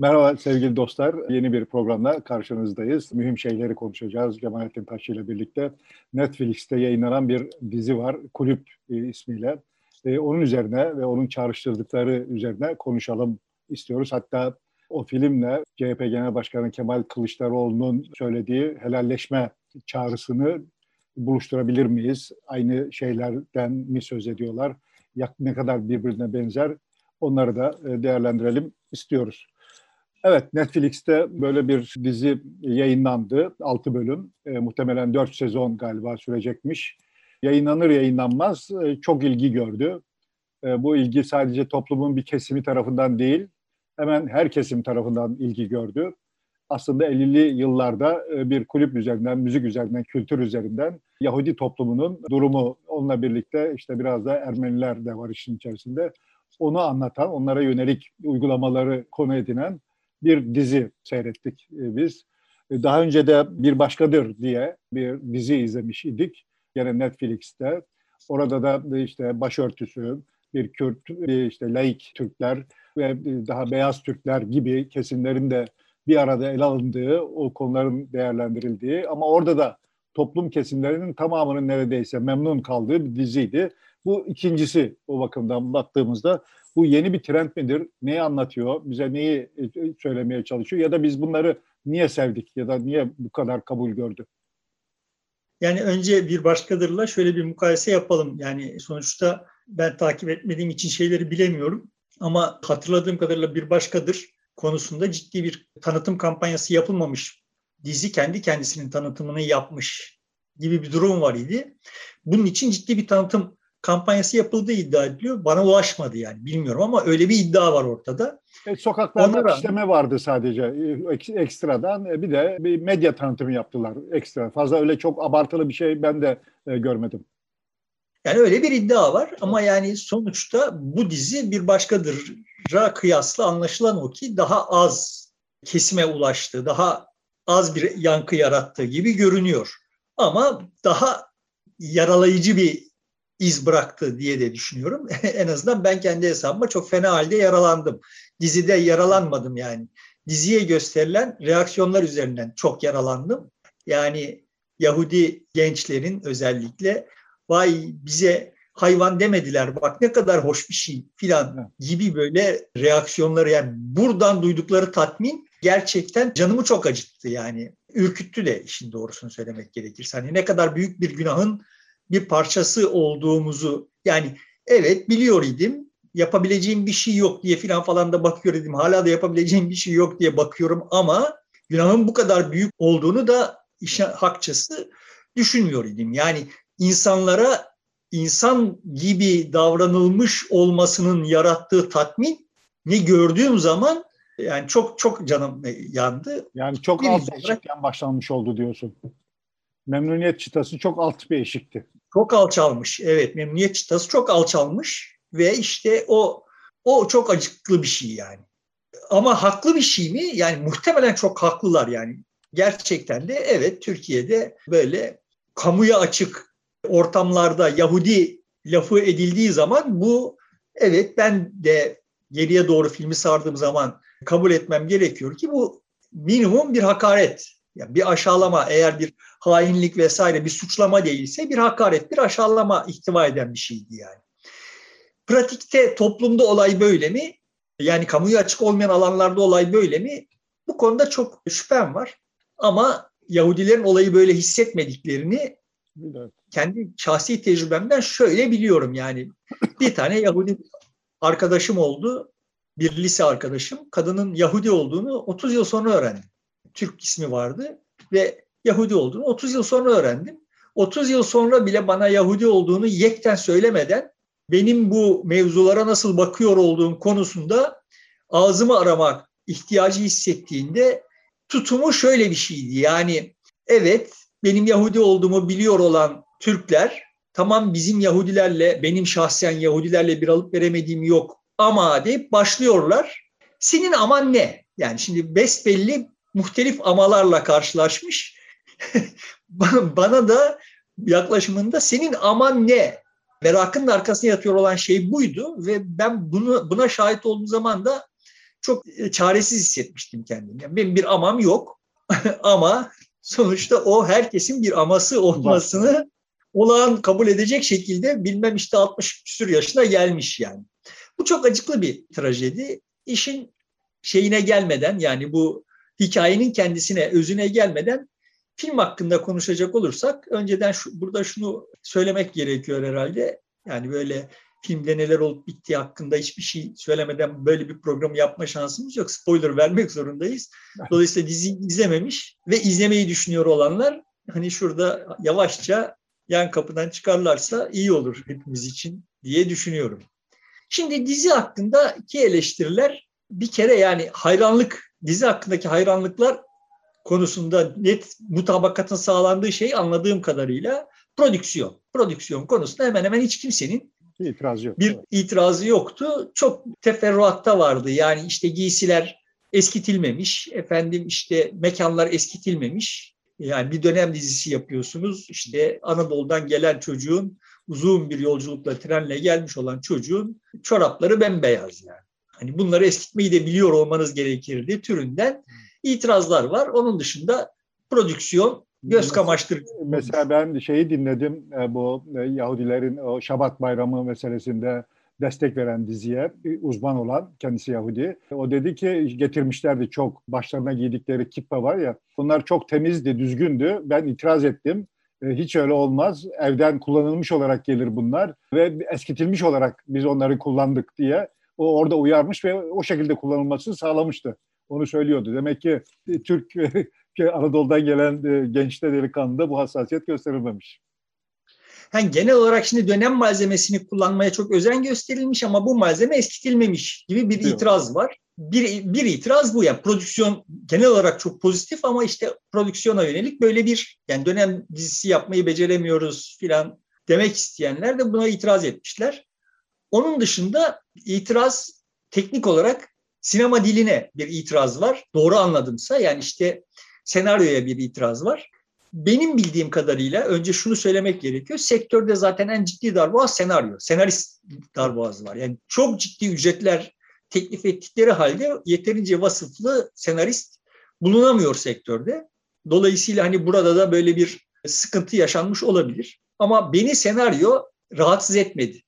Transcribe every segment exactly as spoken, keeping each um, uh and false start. Merhaba sevgili dostlar. Yeni bir programla karşınızdayız. Mühim şeyleri konuşacağız. Kemalettin Taşçı ile birlikte Netflix'te yayınlanan bir dizi var. Kulüp ismiyle. E, onun üzerine ve onun çağrıştırdıkları üzerine konuşalım istiyoruz. Hatta o filmle C H P Genel Başkanı Kemal Kılıçdaroğlu'nun söylediği helalleşme çağrısını buluşturabilir miyiz? Aynı şeylerden mi söz ediyorlar? Ne kadar birbirine benzer? Onları da değerlendirelim istiyoruz. Evet, Netflix'te böyle bir dizi yayınlandı. altı bölüm, e, muhtemelen dört sezon galiba sürecekmiş. Yayınlanır yayınlanmaz e, çok ilgi gördü. E, bu ilgi sadece toplumun bir kesimi tarafından değil, hemen her kesim tarafından ilgi gördü. Aslında ellili yıllarda e, bir kulüp üzerinden, müzik üzerinden, kültür üzerinden Yahudi toplumunun durumu, onunla birlikte işte biraz da Ermeniler de var işin içerisinde. Onu anlatan, onlara yönelik uygulamaları konu edinen bir dizi seyrettik biz. Daha önce de Bir Başkadır diye bir dizi izlemiş idik. Gene Netflix'te. Orada da işte başörtüsü, bir Kürt, bir işte laik Türkler ve daha beyaz Türkler gibi kesimlerin de bir arada ele alındığı, o konuların değerlendirildiği ama orada da toplum kesimlerinin tamamının neredeyse memnun kaldığı bir diziydi. Bu ikincisi o bakımdan baktığımızda. Bu yeni bir trend midir? Neyi anlatıyor? Bize neyi söylemeye çalışıyor? Ya da biz bunları niye sevdik? Ya da niye bu kadar kabul gördü? Yani önce Bir Başkadır'la şöyle bir mukayese yapalım. Yani sonuçta ben takip etmediğim için şeyleri bilemiyorum. Ama hatırladığım kadarıyla Bir Başkadır konusunda ciddi bir tanıtım kampanyası yapılmamış. Dizi kendi kendisinin tanıtımını yapmış gibi bir durum var idi. Bunun için ciddi bir tanıtım kampanyası yapıldığı iddia ediliyor. Bana ulaşmadı yani. Bilmiyorum ama öyle bir iddia var ortada. E, sokaklarda Onlara... işleme vardı sadece. Ekstradan bir de bir medya tanıtımı yaptılar. Ekstra. Fazla öyle çok abartılı bir şey ben de e, görmedim. Yani öyle bir iddia var ama yani sonuçta bu dizi Bir Başkadır'a kıyasla anlaşılan o ki daha az kesime ulaştı. Daha az bir yankı yarattığı gibi görünüyor. Ama daha yaralayıcı bir iz bıraktı diye de düşünüyorum. En azından ben kendi hesabıma çok fena halde yaralandım. Dizide yaralanmadım yani. Diziye gösterilen reaksiyonlar üzerinden çok yaralandım. Yani Yahudi gençlerin özellikle vay bize hayvan demediler bak ne kadar hoş bir şey filan gibi böyle reaksiyonları yani buradan duydukları tatmin gerçekten canımı çok acıttı yani. Ürküttü de işin doğrusunu söylemek gerekirse. Hani ne kadar büyük bir günahın bir parçası olduğumuzu yani evet biliyor idim yapabileceğim bir şey yok diye filan falan da bakıyor idim hala da yapabileceğim bir şey yok diye bakıyorum ama günahın bu kadar büyük olduğunu da işin hakçası düşünmüyor idim. Yani insanlara insan gibi davranılmış olmasının yarattığı tatmini gördüğüm zaman yani çok çok canım yandı. Yani çok az eşikten başlanmış oldu diyorsun. Memnuniyet çıtası çok alt bir eşikti. Çok alçalmış. Evet, memnuniyet çıtası çok alçalmış ve işte o o çok acıklı bir şey yani. Ama haklı bir şey mi? Yani muhtemelen çok haklılar yani. Gerçekten de evet Türkiye'de böyle kamuya açık ortamlarda Yahudi lafı edildiği zaman bu evet ben de geriye doğru filmi sardığım zaman kabul etmem gerekiyor ki bu minimum bir hakaret. Yani bir aşağılama eğer bir hainlik vesaire bir suçlama değilse bir hakaret, bir aşağılama ihtiva eden bir şeydi yani. Pratikte toplumda olay böyle mi? Yani kamuya açık olmayan alanlarda olay böyle mi? Bu konuda çok şüphem var. Ama Yahudilerin olayı böyle hissetmediklerini kendi şahsi tecrübemden şöyle biliyorum yani. Bir tane Yahudi arkadaşım oldu, bir lise arkadaşım. Kadının Yahudi olduğunu otuz yıl sonra öğrendim. Türk ismi vardı ve Yahudi olduğunu otuz yıl sonra öğrendim. otuz yıl sonra bile bana Yahudi olduğunu yekten söylemeden benim bu mevzulara nasıl bakıyor olduğum konusunda ağzımı aramak ihtiyacı hissettiğinde tutumu şöyle bir şeydi. Yani evet benim Yahudi olduğumu biliyor olan Türkler tamam bizim Yahudilerle benim şahsen Yahudilerle bir alıp veremediğim yok ama deyip başlıyorlar. Senin aman ne? Yani şimdi besbelli muhtelif amalarla karşılaşmış. Bana da yaklaşımında senin aman ne? Merakın arkasına yatıyor olan şey buydu ve ben bunu buna şahit olduğum zaman da çok çaresiz hissetmiştim kendimi. Yani benim bir amam yok ama sonuçta o herkesin bir aması olmasını olağan kabul edecek şekilde bilmem işte altmış küsur yaşına gelmiş yani. Bu çok acıklı bir trajedi. İşin şeyine gelmeden, yani bu hikayenin kendisine, özüne gelmeden film hakkında konuşacak olursak önceden şu, burada şunu söylemek gerekiyor herhalde. Yani böyle filmde neler olup bittiği hakkında hiçbir şey söylemeden böyle bir programı yapma şansımız yok. Spoiler vermek zorundayız. Dolayısıyla diziyi izlememiş ve izlemeyi düşünüyor olanlar hani şurada yavaşça yan kapıdan çıkarlarsa iyi olur hepimiz için diye düşünüyorum. Şimdi dizi hakkındaki eleştiriler bir kere yani hayranlık, dizi hakkındaki hayranlıklar konusunda net mutabakatın sağlandığı şey anladığım kadarıyla prodüksiyon. Prodüksiyon konusunda hemen hemen hiç kimsenin itirazı yok. Bir itirazı yoktu. Çok teferruatta vardı. Yani işte giysiler eskitilmemiş, efendim işte mekanlar eskitilmemiş. Yani bir dönem dizisi yapıyorsunuz. İşte Anadolu'dan gelen çocuğun, uzun bir yolculukla trenle gelmiş olan çocuğun çorapları bembeyaz yani. Hani bunları eskitmeyi de biliyor olmanız gerekirdi türünden itirazlar var. Onun dışında prodüksiyon göz kamaştırıcı. Mesela ben şeyi dinledim, bu Yahudilerin o Şabat Bayramı meselesinde destek veren diziye uzman olan, kendisi Yahudi. O dedi ki getirmişlerdi, çok başlarına giydikleri kippa var ya, bunlar çok temizdi, düzgündü. Ben itiraz ettim. Hiç öyle olmaz. Evden kullanılmış olarak gelir bunlar ve eskitilmiş olarak biz onları kullandık diye. O orada uyarmış ve o şekilde kullanılmasını sağlamıştı. Onu söylüyordu. Demek ki Türk, Anadolu'dan gelen gençte, delikanlıda bu hassasiyet gösterilmemiş. Yani genel olarak şimdi dönem malzemesini kullanmaya çok özen gösterilmiş ama bu malzeme eskitilmemiş gibi bir itiraz var. Bir, bir itiraz bu. Yani prodüksiyon genel olarak çok pozitif ama işte prodüksiyona yönelik böyle bir, yani dönem dizisi yapmayı beceremiyoruz filan demek isteyenler de buna itiraz etmişler. Onun dışında itiraz teknik olarak sinema diline bir itiraz var. Doğru anladımsa yani işte senaryoya bir itiraz var. Benim bildiğim kadarıyla önce şunu söylemek gerekiyor. Sektörde zaten en ciddi darboğaz senaryo. Senarist darboğazı var. Yani çok ciddi ücretler teklif ettikleri halde yeterince vasıflı senarist bulunamıyor sektörde. Dolayısıyla hani burada da böyle bir sıkıntı yaşanmış olabilir. Ama beni senaryo rahatsız etmedi.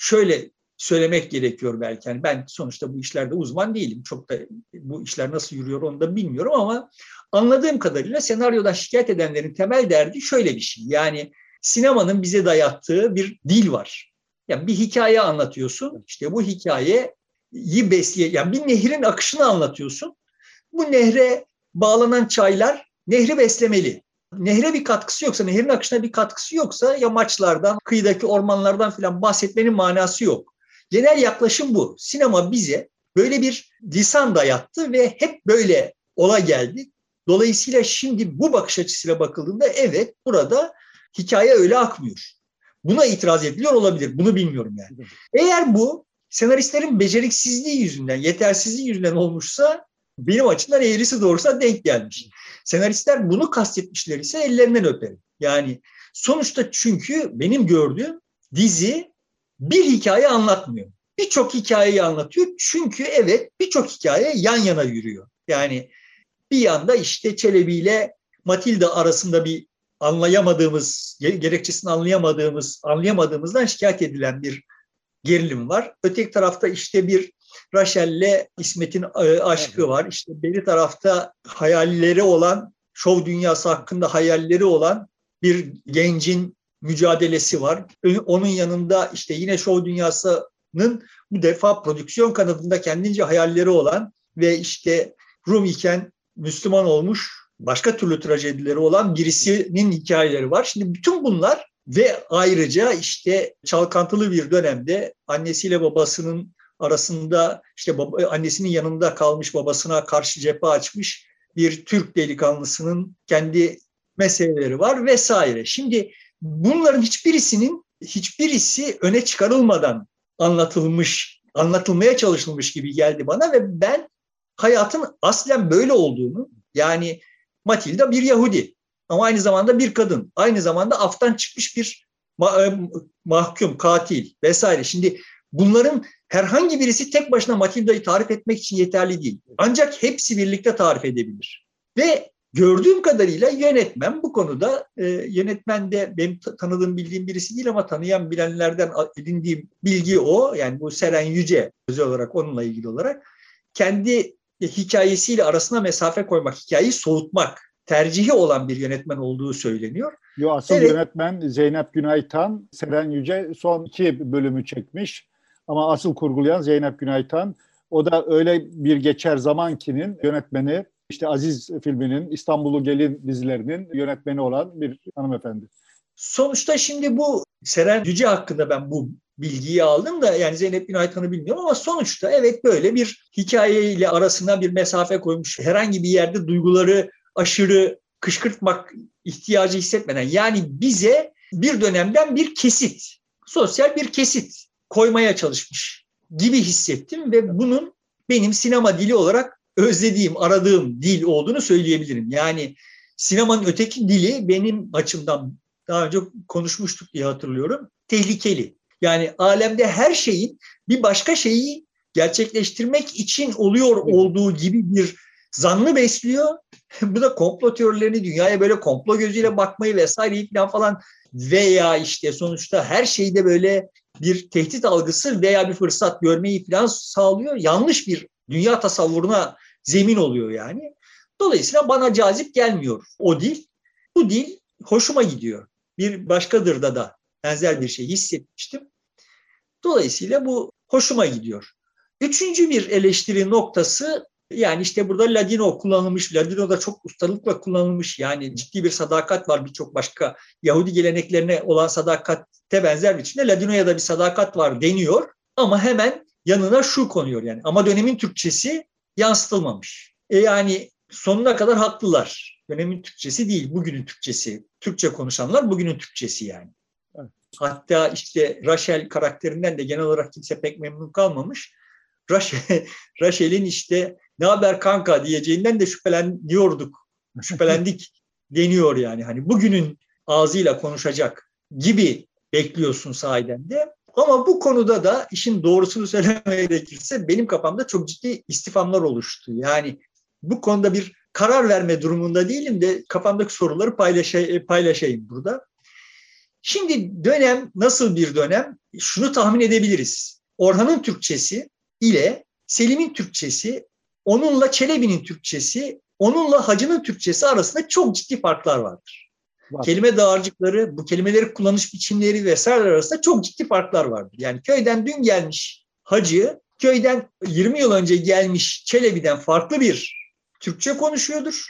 Şöyle söylemek gerekiyor belki. Yani ben sonuçta bu işlerde uzman değilim. Çok da bu işler nasıl yürüyor onu da bilmiyorum ama anladığım kadarıyla senaryodan şikayet edenlerin temel derdi şöyle bir şey. Yani sinemanın bize dayattığı bir dil var. Yani bir hikaye anlatıyorsun. İşte bu hikayeyi besleyen, yani bir nehrin akışını anlatıyorsun. Bu nehre bağlanan çaylar nehri beslemeli. Nehre bir katkısı yoksa, nehrin akışına bir katkısı yoksa yamaçlardan, kıyıdaki ormanlardan filan bahsetmenin manası yok. Genel yaklaşım bu. Sinema bize böyle bir lisan dayattı ve hep böyle ola geldi. Dolayısıyla şimdi bu bakış açısıyla bakıldığında evet, burada hikaye öyle akmıyor. Buna itiraz ediliyor olabilir. Bunu bilmiyorum yani. Eğer bu senaristlerin beceriksizliği yüzünden, yetersizliği yüzünden olmuşsa benim açımdan eğrisi doğrusu denk gelmiş. Senaristler bunu kastetmişler ise ellerinden öperim. Yani sonuçta çünkü benim gördüğüm dizi bir hikaye anlatmıyor. Birçok hikayeyi anlatıyor. Çünkü evet birçok hikaye yan yana yürüyor. Yani bir yanda işte Çelebi ile Matilda arasında bir anlayamadığımız, gerekçesini anlayamadığımız, anlayamadığımızdan şikayet edilen bir gerilim var. Öteki tarafta işte bir Raşel'le İsmet'in aşkı var. İşte beri tarafta hayalleri olan, şov dünyası hakkında hayalleri olan bir gencin mücadelesi var. Onun yanında işte yine şov dünyasının bu defa prodüksiyon kanadında kendince hayalleri olan ve işte Rum iken Müslüman olmuş, başka türlü trajedileri olan birisinin hikayeleri var. Şimdi bütün bunlar ve ayrıca işte çalkantılı bir dönemde annesiyle babasının arasında, işte baba, annesinin yanında kalmış, babasına karşı cephe açmış bir Türk delikanlısının kendi meseleleri var vesaire. Şimdi bunların hiçbirisinin, hiçbirisi öne çıkarılmadan anlatılmış, anlatılmaya çalışılmış gibi geldi bana ve ben hayatın aslen böyle olduğunu, yani Matilda bir Yahudi ama aynı zamanda bir kadın, aynı zamanda aftan çıkmış bir mahkum, katil vesaire. Şimdi Bunların herhangi birisi tek başına Matilda'yı tarif etmek için yeterli değil. Ancak hepsi birlikte tarif edebilir. Ve gördüğüm kadarıyla yönetmen bu konuda, e, yönetmen de benim tanıdığım, bildiğim birisi değil ama tanıyan bilenlerden edindiğim bilgi o. Yani bu Seren Yüce özel olarak, onunla ilgili olarak kendi hikayesiyle arasına mesafe koymak, hikayeyi soğutmak tercihi olan bir yönetmen olduğu söyleniyor. Yo, asıl evet. Yönetmen Zeynep Günay Tan, Seren Yüce son iki bölümü çekmiş ama asıl kurgulayan Zeynep Günay Tan. O da öyle bir geçer zamankinin yönetmeni, işte Aziz filminin, İstanbul'u Gelin dizilerinin yönetmeni olan bir hanımefendi. Sonuçta şimdi bu Seren Yüce hakkında ben bu bilgiyi aldım da, yani Zeynep Günay Tan'ı bilmiyorum ama sonuçta evet böyle bir hikayeyle arasına bir mesafe koymuş, herhangi bir yerde duyguları aşırı kışkırtmak ihtiyacı hissetmeden, yani bize bir dönemden bir kesit, sosyal bir kesit koymaya çalışmış gibi hissettim ve bunun benim sinema dili olarak özlediğim, aradığım dil olduğunu söyleyebilirim. Yani sinemanın öteki dili benim açımdan, daha önce konuşmuştuk diye hatırlıyorum, tehlikeli. Yani alemde her şeyin bir başka şeyi gerçekleştirmek için oluyor olduğu gibi bir zannı besliyor. Bu da komplo teorilerini, dünyaya böyle komplo gözüyle bakmayı vesaireyi falan, veya işte sonuçta her şeyde böyle bir tehdit algısı veya bir fırsat görmeyi falan sağlıyor. Yanlış bir dünya tasavvuruna zemin oluyor yani. Dolayısıyla bana cazip gelmiyor o dil. Bu dil hoşuma gidiyor. Bir Başkadır da da benzer bir şey hissetmiştim. Dolayısıyla bu hoşuma gidiyor. Üçüncü bir eleştiri noktası, yani işte burada Ladino kullanılmış, Ladino da çok ustalıkla kullanılmış. Yani ciddi bir sadakat var, birçok başka Yahudi geleneklerine olan sadakatte benzer biçimde Ladino'ya da bir sadakat var deniyor. Ama hemen yanına şu konuyor yani, ama dönemin Türkçesi yansıtılmamış. E yani sonuna kadar haklılar. Dönemin Türkçesi değil, bugünün Türkçesi. Türkçe konuşanlar bugünün Türkçesi yani. Evet. Hatta işte Rachel karakterinden de genel olarak kimse pek memnun kalmamış. Rachel, Rachel'in işte "ne haber kanka" diyeceğinden de şüpheleniyorduk, şüphelendik deniyor yani. Hani bugünün ağzıyla konuşacak gibi bekliyorsun sahiden de. Ama bu konuda da işin doğrusunu söylemeye gerekirse benim kafamda çok ciddi istifamlar oluştu. Yani bu konuda bir karar verme durumunda değilim de kafamdaki soruları paylaşay- paylaşayım burada. Şimdi dönem nasıl bir dönem? Şunu tahmin edebiliriz. Orhan'ın Türkçesi ile Selim'in Türkçesi, onunla Çelebi'nin Türkçesi, onunla Hacı'nın Türkçesi arasında çok ciddi farklar vardır. Var. Kelime dağarcıkları, bu kelimeleri kullanış biçimleri vesaire arasında çok ciddi farklar vardır. Yani köyden dün gelmiş Hacı, köyden yirmi yıl önce gelmiş Çelebi'den farklı bir Türkçe konuşuyordur.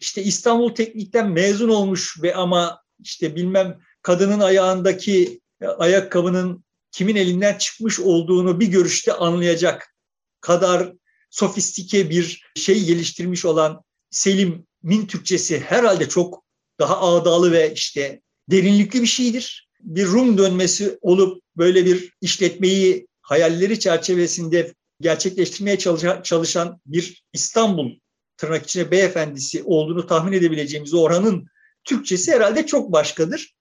İşte İstanbul Teknik'ten mezun olmuş ve ama işte bilmem kadının ayağındaki ayakkabının kimin elinden çıkmış olduğunu bir görüşte anlayacak kadar sofistike bir şey geliştirmiş olan Selim'in Türkçesi herhalde çok daha ağdalı ve işte derinlikli bir şeydir. Bir Rum dönmesi olup böyle bir işletmeyi hayalleri çerçevesinde gerçekleştirmeye çalışan bir İstanbul tırnak içine beyefendisi olduğunu tahmin edebileceğimiz Orhan'ın Türkçesi herhalde çok başkadır.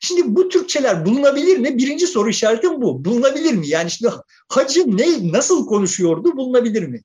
Şimdi bu Türkçeler bulunabilir mi? Birinci soru işaretim bu. Bulunabilir mi? Yani şimdi Hacı ne, nasıl konuşuyordu, bulunabilir mi?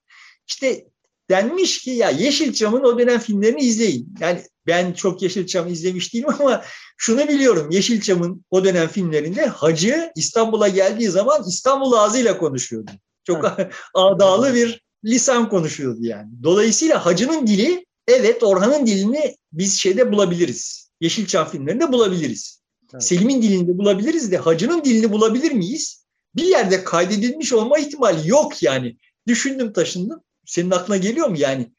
İşte denmiş ki ya Yeşilçam'ın o dönem filmlerini izleyin. Yani ben çok Yeşilçam izlemiş değilim ama şunu biliyorum. Yeşilçam'ın o dönem filmlerinde Hacı İstanbul'a geldiği zaman İstanbul ağzıyla konuşuyordu. Çok ağdalı bir lisan konuşuyordu yani. Dolayısıyla Hacı'nın dili, evet Orhan'ın dilini biz şeyde bulabiliriz. Yeşilçam filmlerinde bulabiliriz. Evet. Selim'in dilini bulabiliriz de Hacı'nın dilini bulabilir miyiz? Bir yerde kaydedilmiş olma ihtimali yok yani. Düşündüm taşındım. Senin aklına geliyor mu yani?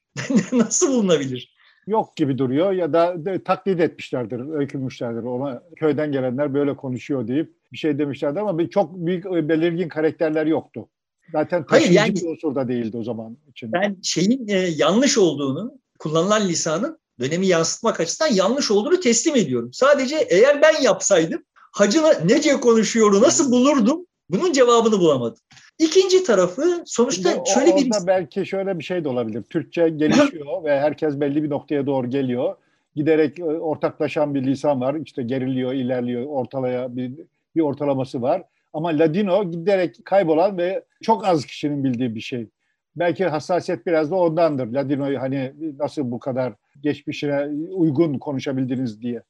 Nasıl bulunabilir? Yok gibi duruyor ya da de, taklit etmişlerdir, öykünmüşlerdir. Ona köyden gelenler böyle konuşuyor deyip bir şey demişlerdi ama çok büyük belirgin karakterler yoktu. Zaten taşıyıcı yani, bir unsur da değildi o zaman için. Ben şeyin e, yanlış olduğunu, kullanılan lisanın dönemi yansıtmak açısından yanlış olduğunu teslim ediyorum. Sadece eğer ben yapsaydım Hacı nece konuşuyordu, nasıl bulurdum? Bunun cevabını bulamadım. İkinci tarafı sonuçta o, şöyle bir... Belki şöyle bir şey de olabilir. Türkçe gelişiyor ve herkes belli bir noktaya doğru geliyor. Giderek ortaklaşan bir lisan var. İşte geriliyor, ilerliyor, ortalaya bir, bir ortalaması var. Ama Ladino giderek kaybolan ve çok az kişinin bildiği bir şey. Belki hassasiyet biraz da ondandır. Ladino'yu hani nasıl bu kadar geçmişine uygun konuşabildiniz diye.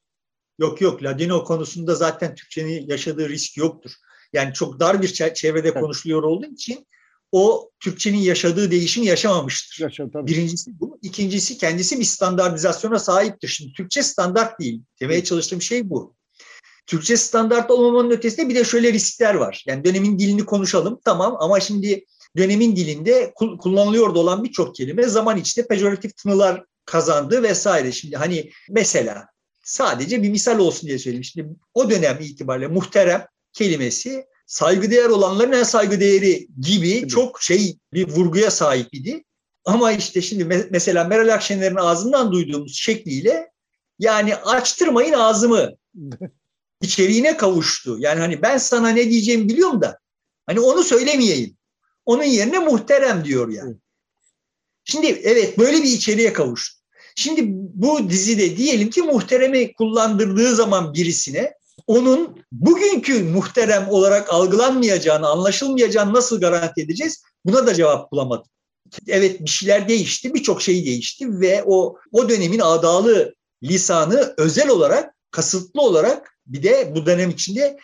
Yok yok, Ladino konusunda zaten Türkçenin yaşadığı risk yoktur. Yani çok dar bir çevrede evet. konuşuluyor olduğu için o Türkçenin yaşadığı değişimi yaşamamıştır. Yaşa, birincisi bu. İkincisi, kendisi bir standartizasyona sahiptir. Şimdi Türkçe standart değil. Demeye çalıştığım şey bu. Türkçe standart olmamanın ötesinde bir de şöyle riskler var. Yani dönemin dilini konuşalım tamam, ama şimdi dönemin dilinde kullanılıyor da olan birçok kelime zaman içinde pejoratif tınılar kazandı vesaire. Şimdi hani mesela sadece bir misal olsun diye söyleyeyim. Şimdi o dönem itibariyle muhterem kelimesi saygıdeğer olanların en saygıdeğeri gibi çok şey bir vurguya sahip idi. Ama işte şimdi me- mesela Meral Akşener'in ağzından duyduğumuz şekliyle yani açtırmayın ağzımı içeriğine kavuştu. Yani hani ben sana ne diyeceğimi biliyorum da hani onu söylemeyeyim. Onun yerine muhterem diyor yani. Şimdi evet böyle bir içeriğe kavuştu. Şimdi bu dizide diyelim ki muhteremi kullandırdığı zaman birisine onun bugünkü muhterem olarak algılanmayacağını, anlaşılmayacağını nasıl garanti edeceğiz? Buna da cevap bulamadım. Evet bir şeyler değişti, birçok şey değişti ve o o dönemin adalı lisanı özel olarak, kasıtlı olarak bir de bu dönem içinde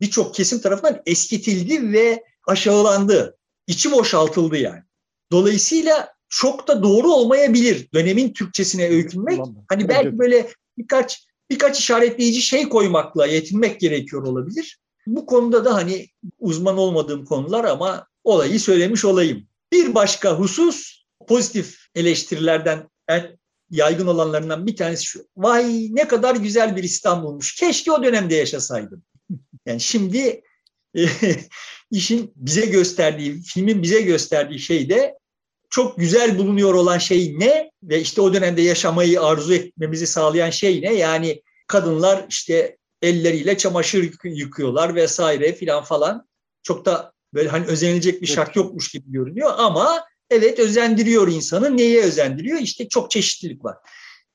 birçok kesim tarafından eskitildi ve aşağılandı. İçi boşaltıldı yani. Dolayısıyla çok da doğru olmayabilir dönemin Türkçesine öykünmek. Hani belki böyle birkaç birkaç işaretleyici şey koymakla yetinmek gerekiyor olabilir. Bu konuda da hani uzman olmadığım konular ama olayı söylemiş olayım. Bir başka husus, pozitif eleştirilerden en yaygın olanlarından bir tanesi şu. Vay ne kadar güzel bir İstanbul'muş. Keşke o dönemde yaşasaydım. Yani şimdi işin bize gösterdiği, filmin bize gösterdiği şey de çok güzel bulunuyor olan şey ne ve işte o dönemde yaşamayı arzu etmemizi sağlayan şey ne? Yani kadınlar işte elleriyle çamaşır yıkıyorlar vesaire filan falan. Çok da böyle hani özenilecek bir şart yokmuş gibi görünüyor ama evet özendiriyor insanı. Neye özendiriyor? İşte çok çeşitlilik var.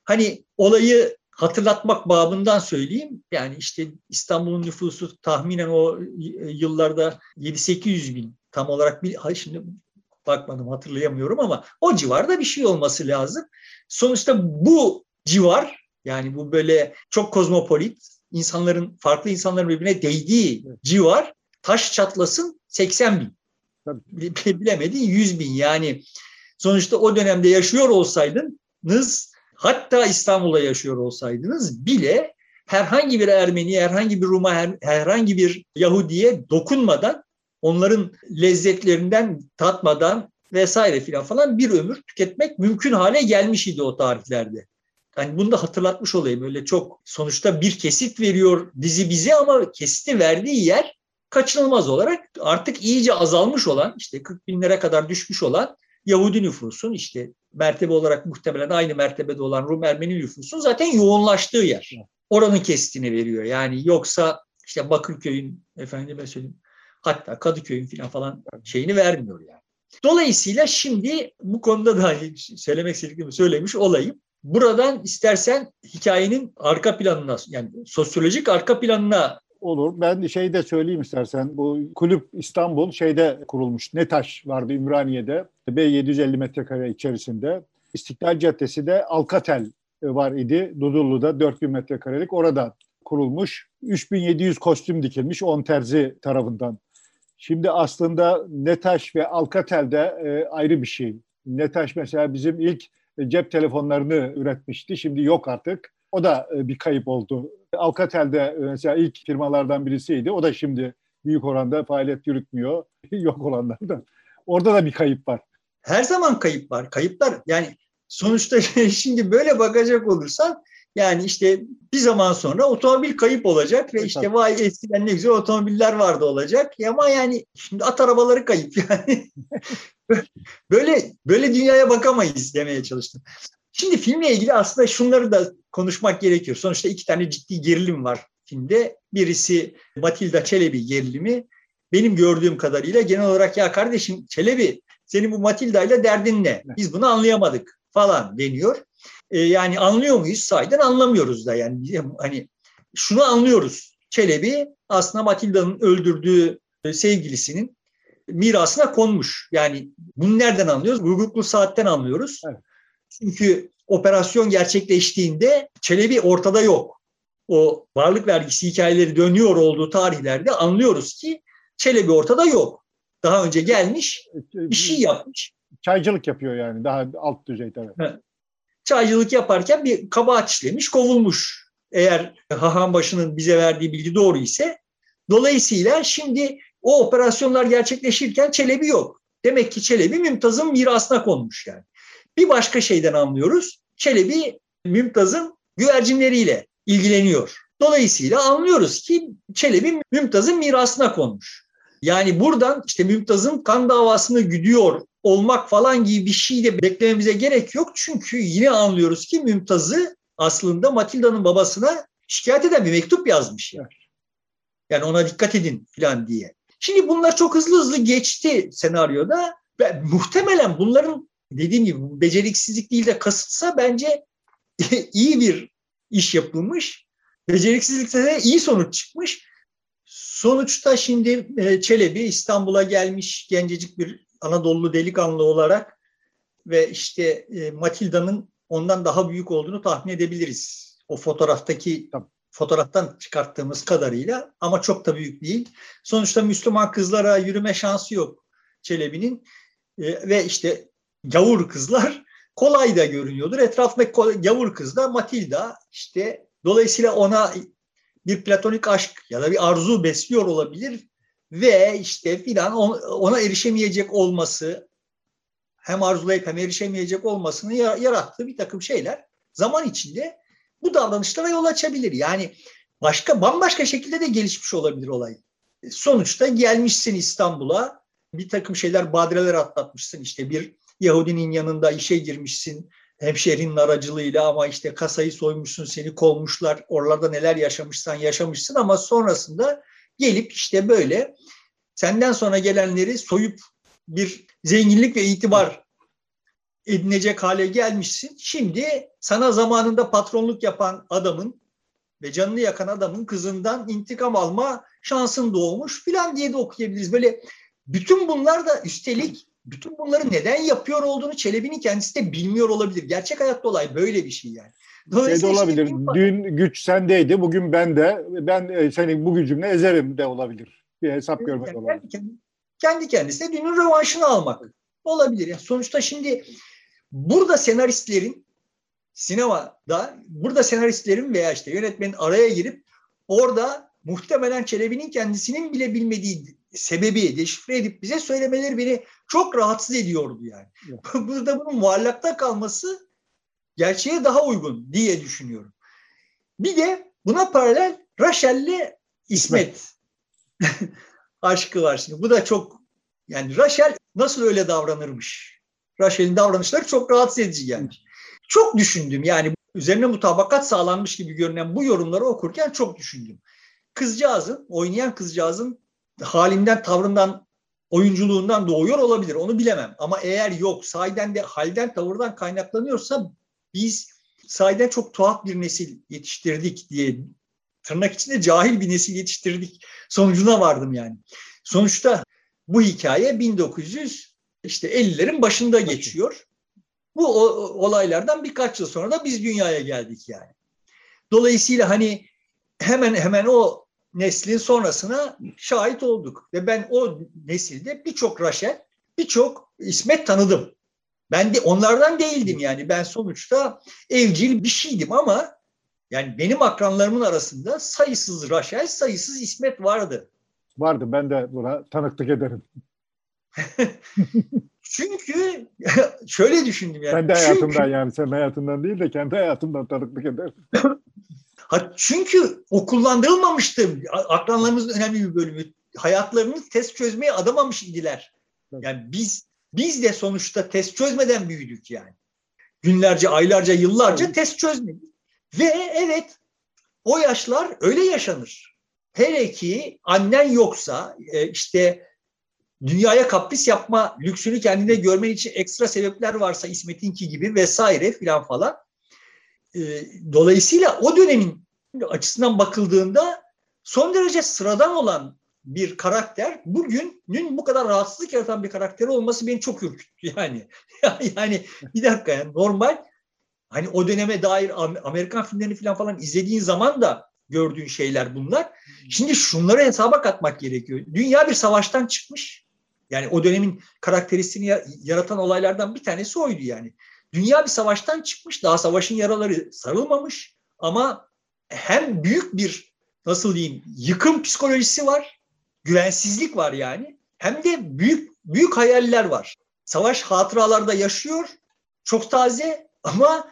Hani olayı hatırlatmak babından söyleyeyim. Yani işte İstanbul'un nüfusu tahminen o yıllarda yedi sekiz yüz bin tam olarak bir... Şimdi bakmadım hatırlayamıyorum ama o civarda bir şey olması lazım. Sonuçta bu civar yani bu böyle çok kozmopolit insanların, farklı insanların birbirine değdiği evet. civar taş çatlasın seksen bin. Tabii. Bilemediğin yüz bin yani. Sonuçta o dönemde yaşıyor olsaydınız, hatta İstanbul'da yaşıyor olsaydınız bile herhangi bir Ermeni, herhangi bir Roma, herhangi bir Yahudi'ye dokunmadan, onların lezzetlerinden tatmadan vesaire filan falan bir ömür tüketmek mümkün hale gelmiş idi o tarihlerde. Yani bunu da hatırlatmış olayım. Öyle çok sonuçta bir kesit veriyor dizi bize ama kesiti verdiği yer kaçınılmaz olarak artık iyice azalmış olan, işte kırk binlere kadar düşmüş olan Yahudi nüfusun, işte mertebe olarak muhtemelen aynı mertebede olan Rum Ermeni nüfusun zaten yoğunlaştığı yer. Oranın kesitini veriyor. Yani yoksa işte Bakırköy'ün, efendime söyleyeyim, hatta Kadıköy'ün falan falan şeyini vermiyor yani. Dolayısıyla şimdi bu konuda da söylemek istediğimi söylemiş olayım. Buradan istersen hikayenin arka planına, yani sosyolojik arka planına. Olur. Ben şey de söyleyeyim istersen. Bu kulüp İstanbul şeyde kurulmuş. NETAŞ vardı Ümraniye'de. yedi yüz elli metrekare içerisinde. İstiklal Caddesi'de Alcatel var idi. Dudullu'da dört bin metrekarelik orada kurulmuş. üç bin yedi yüz kostüm dikilmiş on terzi tarafından. Şimdi aslında NETAŞ ve Alcatel de e, ayrı bir şey. NETAŞ mesela bizim ilk cep telefonlarını üretmişti. Şimdi yok artık. O da e, bir kayıp oldu. Alcatel de mesela ilk firmalardan birisiydi. O da şimdi büyük oranda faaliyet yürütmüyor. Yok olanlardan. Orada da bir kayıp var. Her zaman kayıp var. Kayıplar yani sonuçta şimdi böyle bakacak olursan yani işte bir zaman sonra otomobil kayıp olacak ve işte vay eskiden ne güzel otomobiller vardı olacak. Ama yani şimdi at arabaları kayıp yani. böyle böyle dünyaya bakamayız demeye çalıştım. Şimdi filmle ilgili aslında şunları da konuşmak gerekiyor. Sonuçta iki tane ciddi gerilim var filmde. Birisi Matilda Çelebi gerilimi. Benim gördüğüm kadarıyla genel olarak ya kardeşim Çelebi senin bu Matilda ile derdin ne? Biz bunu anlayamadık falan deniyor. Yani anlıyor muyuz? Sahiden anlamıyoruz da yani hani şunu anlıyoruz. Çelebi aslında Matilda'nın öldürdüğü sevgilisinin mirasına konmuş. Yani bunu nereden anlıyoruz? Uyguklu saatten anlıyoruz. Evet. Çünkü operasyon gerçekleştiğinde Çelebi ortada yok. O varlık vergisi hikayeleri dönüyor olduğu tarihlerde anlıyoruz ki Çelebi ortada yok. Daha önce gelmiş, bir şey yapmış. Çaycılık yapıyor yani daha alt düzey tabii. Çaycılık yaparken bir kabahat işlemiş, kovulmuş. Eğer Hahanbaşı'nın bize verdiği bilgi doğru ise. Dolayısıyla şimdi o operasyonlar gerçekleşirken Çelebi yok. Demek ki Çelebi Mümtaz'ın mirasına konmuş yani. Bir başka şeyden anlıyoruz. Çelebi Mümtaz'ın güvercinleriyle ilgileniyor. Dolayısıyla anlıyoruz ki Çelebi Mümtaz'ın mirasına konmuş. Yani buradan işte Mümtaz'ın kan davasını güdüyor olmak falan gibi bir şey de beklememize gerek yok. Çünkü yine anlıyoruz ki Mümtaz'ı aslında Matilda'nın babasına şikayet eden bir mektup yazmış. Yani, yani ona dikkat edin falan diye. Şimdi bunlar çok hızlı hızlı geçti senaryoda. Ve muhtemelen bunların dediğim gibi beceriksizlik değil de kasıtsa bence iyi bir iş yapılmış. Beceriksizlikte de iyi sonuç çıkmış. Sonuçta şimdi Çelebi İstanbul'a gelmiş gencecik bir Anadolu delikanlı olarak ve işte Matilda'nın ondan daha büyük olduğunu tahmin edebiliriz. O fotoğraftaki fotoğraftan çıkarttığımız kadarıyla ama çok da büyük değil. Sonuçta Müslüman kızlara yürüme şansı yok Çelebi'nin ve işte gavur kızlar kolay da görünüyordur. Etrafındaki gavur kız da Matilda işte dolayısıyla ona bir platonik aşk ya da bir arzu besliyor olabilir ve işte filan ona erişemeyecek olması hem arzulayıp hem erişemeyecek olmasını yarattığı bir takım şeyler zaman içinde bu davranışlara yol açabilir. Yani başka bambaşka şekilde de gelişmiş olabilir olay. Sonuçta gelmişsin İstanbul'a bir takım şeyler badireler atlatmışsın işte bir Yahudinin yanında işe girmişsin hemşehrinin aracılığıyla ama işte kasayı soymuşsun, seni kovmuşlar, oralarda neler yaşamışsan yaşamışsın ama sonrasında gelip işte böyle senden sonra gelenleri soyup bir zenginlik ve itibar edinecek hale gelmişsin. Şimdi sana zamanında patronluk yapan adamın ve canını yakan adamın kızından intikam alma şansın doğmuş filan diye de okuyabiliriz. Böyle bütün bunlar da üstelik bütün bunları neden yapıyor olduğunu Çelebi'nin kendisi de bilmiyor olabilir. Gerçek hayatta olay böyle bir şey yani. Dolayısıyla şey de olabilir. Işte, dün güç sendeydi, bugün bende. Ben seni bu gücümle ezerim de olabilir. Bir hesap yani görmek olabilir. Kendi, kendi kendisine dünün rövanşını almak olabilir. Yani sonuçta şimdi burada senaristlerin sinemada, burada senaristlerin veya işte yönetmenin araya girip orada muhtemelen Çelebi'nin kendisinin bile bilmediği sebebi deşifre edip bize söylemeleri beni çok rahatsız ediyordu yani. Evet. Burada bunun muallakta kalması gerçeğe daha uygun diye düşünüyorum. Bir de buna paralel Raşel'le İsmet evet. aşkı var şimdi. Bu da çok yani Raşel nasıl öyle davranırmış? Raşel'in davranışları çok rahatsız edici yani. Evet. Çok düşündüm yani üzerine mutabakat sağlanmış gibi görünen bu yorumları okurken çok düşündüm. Kızcağızın, oynayan kızcağızın halinden, tavrından, oyunculuğundan doğuyor olabilir. Onu bilemem. Ama eğer yok, sahiden de halden, tavırdan kaynaklanıyorsa biz sahiden çok tuhaf bir nesil yetiştirdik diye tırnak içinde cahil bir nesil yetiştirdik sonucuna vardım yani. Sonuçta bu hikaye bin dokuz yüz ellilerin başında geçiyor. Bu olaylardan birkaç yıl sonra da biz dünyaya geldik yani. Dolayısıyla hani hemen hemen o neslin sonrasına şahit olduk. Ve ben o nesilde birçok Raşel, birçok İsmet tanıdım. Ben de onlardan değildim yani. Ben sonuçta evcil bir şeydim ama yani benim akranlarımın arasında sayısız Raşel, sayısız İsmet vardı. Vardı. Ben de buna tanıklık ederim. Çünkü şöyle düşündüm yani. Kendi hayatımdan çünkü... yani. Sen hayatından değil de kendi hayatımdan tanıklık ederim. Çünkü o kullandırılmamıştı. Akranlarımızın önemli bir bölümü. Hayatlarını test çözmeye adamamış idiler. Yani biz biz de sonuçta test çözmeden büyüdük yani. Günlerce, aylarca, yıllarca test çözmedik. Ve evet o yaşlar öyle yaşanır. Hele ki annen yoksa işte dünyaya kapris yapma lüksünü kendine görmen için ekstra sebepler varsa İsmet'inki gibi vesaire filan falan. Dolayısıyla o dönemin açısından bakıldığında son derece sıradan olan bir karakter, bugünün bu kadar rahatsızlık yaratan bir karakter olması beni çok ürküttü yani. Yani bir dakika ya, normal hani o döneme dair Amerikan filmlerini falan falan izlediğin zaman da gördüğün şeyler bunlar. Şimdi şunları hesaba katmak gerekiyor. Dünya bir savaştan çıkmış. Yani o dönemin karakteristini yaratan olaylardan bir tanesi oydu yani. Dünya bir savaştan çıkmış, daha savaşın yaraları sarılmamış ama hem büyük bir, nasıl diyeyim, yıkım psikolojisi var, güvensizlik var yani. Hem de büyük büyük hayaller var. Savaş hatıralarda yaşıyor, çok taze ama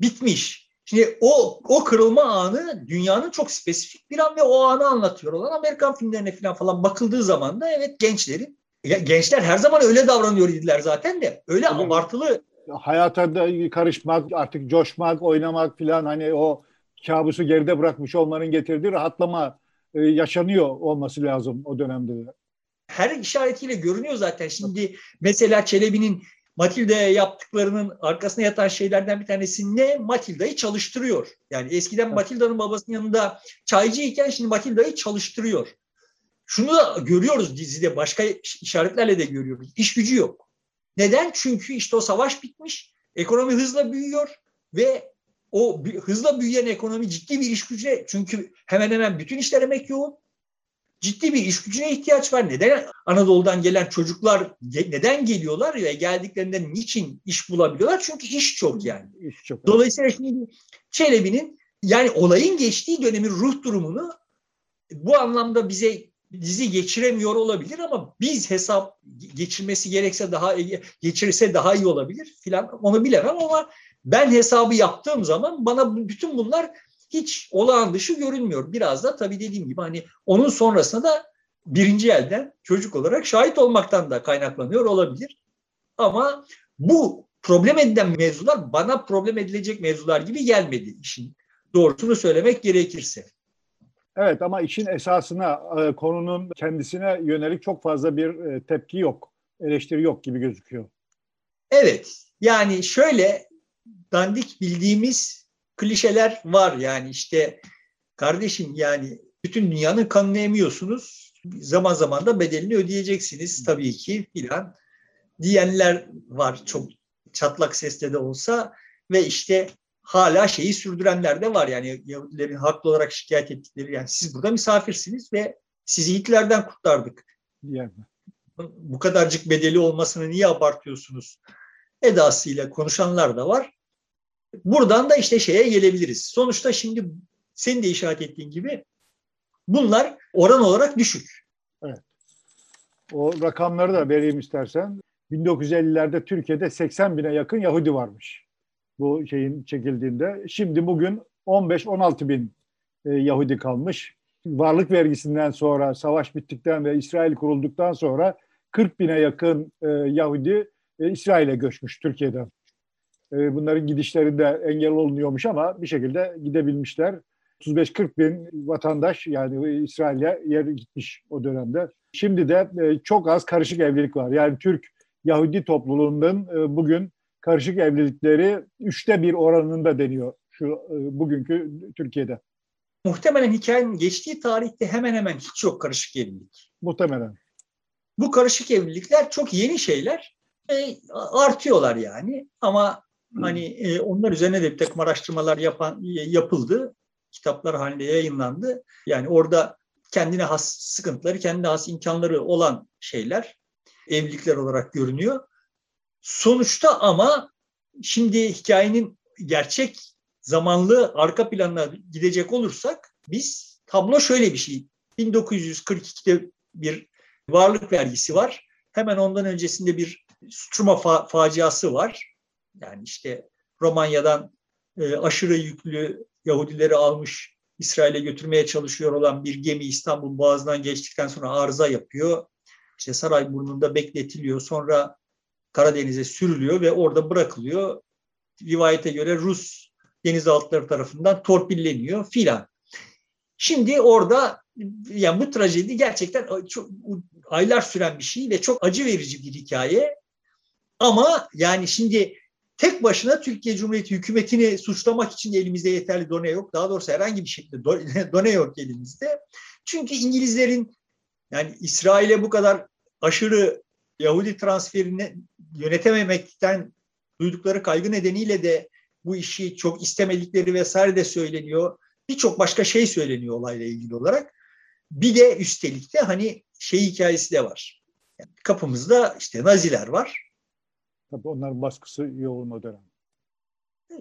bitmiş. Şimdi o o kırılma anı dünyanın çok spesifik bir an ve o anı anlatıyor olan Amerikan filmlerine falan falan bakıldığı zaman da evet, gençlerin, gençler her zaman öyle davranıyor idiler zaten de, öyle abartılı. Hayata da karışmak, artık coşmak, oynamak falan, hani o kabusu geride bırakmış olmanın getirdiği rahatlama e, yaşanıyor olması lazım o dönemde. Her işaretiyle görünüyor zaten. Şimdi mesela Çelebi'nin Matilda'ya yaptıklarının arkasına yatan şeylerden bir tanesi ne? Matilda'yı çalıştırıyor. Yani eskiden Matilda'nın babasının yanında çaycıyken şimdi Matilda'yı çalıştırıyor. Şunu da görüyoruz dizide, başka işaretlerle de görüyoruz. İş gücü yok. Neden? Çünkü işte o savaş bitmiş, ekonomi hızla büyüyor ve o hızla büyüyen ekonomi ciddi bir iş gücüne, çünkü hemen hemen bütün işler emek yoğun, ciddi bir iş gücüne ihtiyaç var. Neden Anadolu'dan gelen çocuklar neden geliyorlar ve geldiklerinden niçin iş bulabiliyorlar? Çünkü iş çok yani. İş çok. Dolayısıyla şimdi Çelebi'nin, yani olayın geçtiği dönemin ruh durumunu bu anlamda bize dizi geçiremiyor olabilir ama biz hesap geçirmesi gerekse daha geçirirse daha iyi olabilir filan, onu bilemem ama ben hesabı yaptığım zaman bana bütün bunlar hiç olağan dışı görünmüyor. Biraz da tabii dediğim gibi hani onun sonrasında da birinci elden çocuk olarak şahit olmaktan da kaynaklanıyor olabilir. Ama bu problem edilen mevzular bana problem edilecek mevzular gibi gelmedi işin doğrusunu söylemek gerekirse. Evet, ama işin esasına, konunun kendisine yönelik çok fazla bir tepki yok, eleştiri yok gibi gözüküyor. Evet, yani şöyle dandik bildiğimiz klişeler var yani, işte kardeşim yani bütün dünyanın kanını emiyorsunuz, zaman zaman da bedelini ödeyeceksiniz tabii ki filan diyenler var, çok çatlak sesle de olsa ve işte hala şeyi sürdürenler de var yani, Yahudilerin haklı olarak şikayet ettikleri, yani siz burada misafirsiniz ve sizi Hitler'den kurtardık. Yani. Bu kadarcık bedeli olmasını niye abartıyorsunuz edasıyla konuşanlar da var. Buradan da işte şeye gelebiliriz. Sonuçta şimdi senin de işaret ettiğin gibi bunlar oran olarak düşük. Evet. O rakamları da vereyim istersen. bin dokuz yüz ellilerde Türkiye'de seksen bine yakın Yahudi varmış. Bu şeyin çekildiğinde. Şimdi bugün on beş on altı bin e, Yahudi kalmış. Varlık vergisinden sonra, savaş bittikten ve İsrail kurulduktan sonra kırk bine yakın e, Yahudi e, İsrail'e göçmüş Türkiye'den. E, bunların gidişlerinde engel olunuyormuş ama bir şekilde gidebilmişler. otuz beş kırk bin vatandaş yani İsrail'e yer gitmiş o dönemde. Şimdi de e, çok az karışık evlilik var. Yani Türk Yahudi topluluğunun e, bugün karışık evlilikleri üçte bir oranında deniyor şu bugünkü Türkiye'de. Muhtemelen hikayenin geçtiği tarihte hemen hemen hiç yok karışık evlilik. Muhtemelen. Bu karışık evlilikler çok yeni şeyler. E, artıyorlar yani ama hani e, onlar üzerine de bir takım araştırmalar yapan, yapıldı. Kitaplar halinde yayınlandı. Yani orada kendine has sıkıntıları, kendine has imkanları olan şeyler evlilikler olarak görünüyor. Sonuçta ama şimdi hikayenin gerçek zamanlı arka planına gidecek olursak biz, tablo şöyle bir şey. bin dokuz yüz kırk ikide bir varlık vergisi var. Hemen ondan öncesinde bir Suçurma fa- faciası var. Yani işte Romanya'dan e, aşırı yüklü Yahudileri almış, İsrail'e götürmeye çalışıyor olan bir gemi İstanbul Boğazı'ndan geçtikten sonra arıza yapıyor. İşte Sarayburnu'nda bekletiliyor. Sonra Karadeniz'e sürülüyor ve orada bırakılıyor. Rivayete göre Rus denizaltıları tarafından torpilleniyor filan. Şimdi orada yani bu trajedi gerçekten çok aylar süren bir şey ve çok acı verici bir hikaye. Ama yani şimdi tek başına Türkiye Cumhuriyeti hükümetini suçlamak için elimizde yeterli done yok. Daha doğrusu herhangi bir şekilde done yok elimizde. Çünkü İngilizlerin Yani İsrail'e bu kadar aşırı Yahudi transferini yönetememekten duydukları kaygı nedeniyle de bu işi çok istemedikleri vesaire de söyleniyor. Birçok başka şey söyleniyor olayla ilgili olarak. Bir de üstelik de hani şey hikayesi de var. Yani kapımızda işte Naziler var. Tabii onların baskısı yoğun o dönem.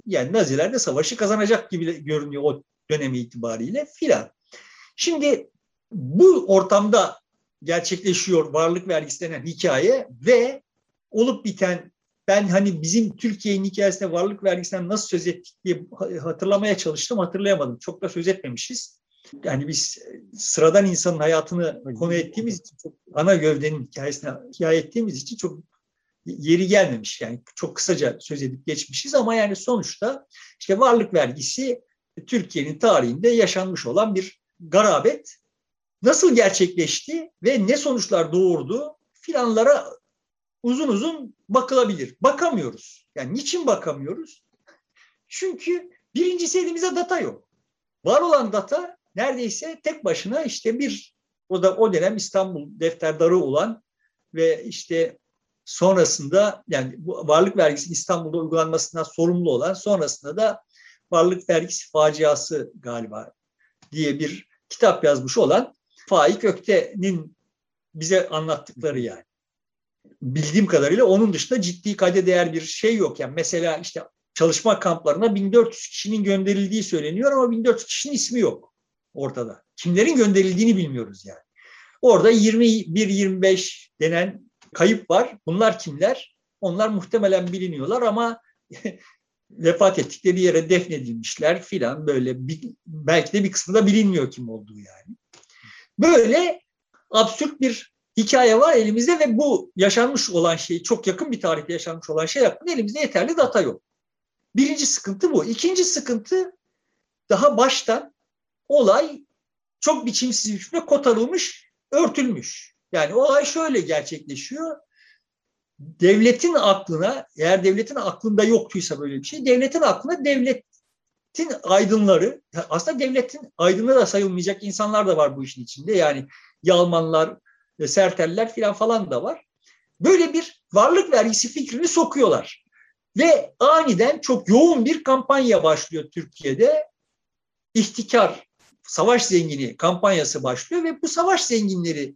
Yani Naziler de savaşı kazanacak gibi görünüyor o dönemi itibariyle filan. Şimdi bu ortamda gerçekleşiyor varlık vergisi denen hikaye ve olup biten, ben hani bizim Türkiye'nin hikayesinde varlık vergisinden nasıl söz ettik diye hatırlamaya çalıştım, hatırlayamadım. Çok da söz etmemişiz. Yani biz sıradan insanın hayatını konu ettiğimiz için, çok ana gövdenin hikayesine hikaye ettiğimiz için çok yeri gelmemiş. Yani çok kısaca söz edip geçmişiz ama yani sonuçta işte varlık vergisi Türkiye'nin tarihinde yaşanmış olan bir garabet. Nasıl gerçekleşti ve ne sonuçlar doğurdu filanlara uzun uzun bakılabilir. Bakamıyoruz. Yani niçin bakamıyoruz? Çünkü birincisi elimizde data yok. Var olan data neredeyse tek başına işte bir, o da o dönem İstanbul defterdarı olan ve işte sonrasında yani bu varlık vergisi İstanbul'da uygulanmasından sorumlu olan, sonrasında da varlık vergisi faciası galiba diye bir kitap yazmış olan Faik Ökte'nin bize anlattıkları yani. Bildiğim kadarıyla onun dışında ciddi kayda değer bir şey yok. Yani mesela işte çalışma kamplarına bin dört yüz kişinin gönderildiği söyleniyor ama bin dört yüz kişinin ismi yok ortada. Kimlerin gönderildiğini bilmiyoruz yani. Orada yirmi bir yirmi beş denen kayıp var. Bunlar kimler? Onlar muhtemelen biliniyorlar ama vefat ettikleri yere defnedilmişler filan, böyle belki de bir kısmında bilinmiyor kim olduğu yani. Böyle absürt bir hikaye var elimizde ve bu yaşanmış olan şey, çok yakın bir tarihte yaşanmış olan şey hakkında elimizde yeterli data yok. Birinci sıkıntı bu. İkinci sıkıntı, daha baştan olay çok biçimsiz bir şekilde kotarılmış, örtülmüş. Yani olay şöyle gerçekleşiyor. Devletin aklına, eğer devletin aklında yoktuysa böyle bir şey, devletin aklına devletin aydınları, aslında devletin aydınları da sayılmayacak insanlar da var bu işin içinde. Yani Yalmanlar, Serteller filan falan da var. Böyle bir varlık vergisi fikrini sokuyorlar. Ve aniden çok yoğun bir kampanya başlıyor Türkiye'de. İhtikar, savaş zengini kampanyası başlıyor ve bu savaş zenginleri,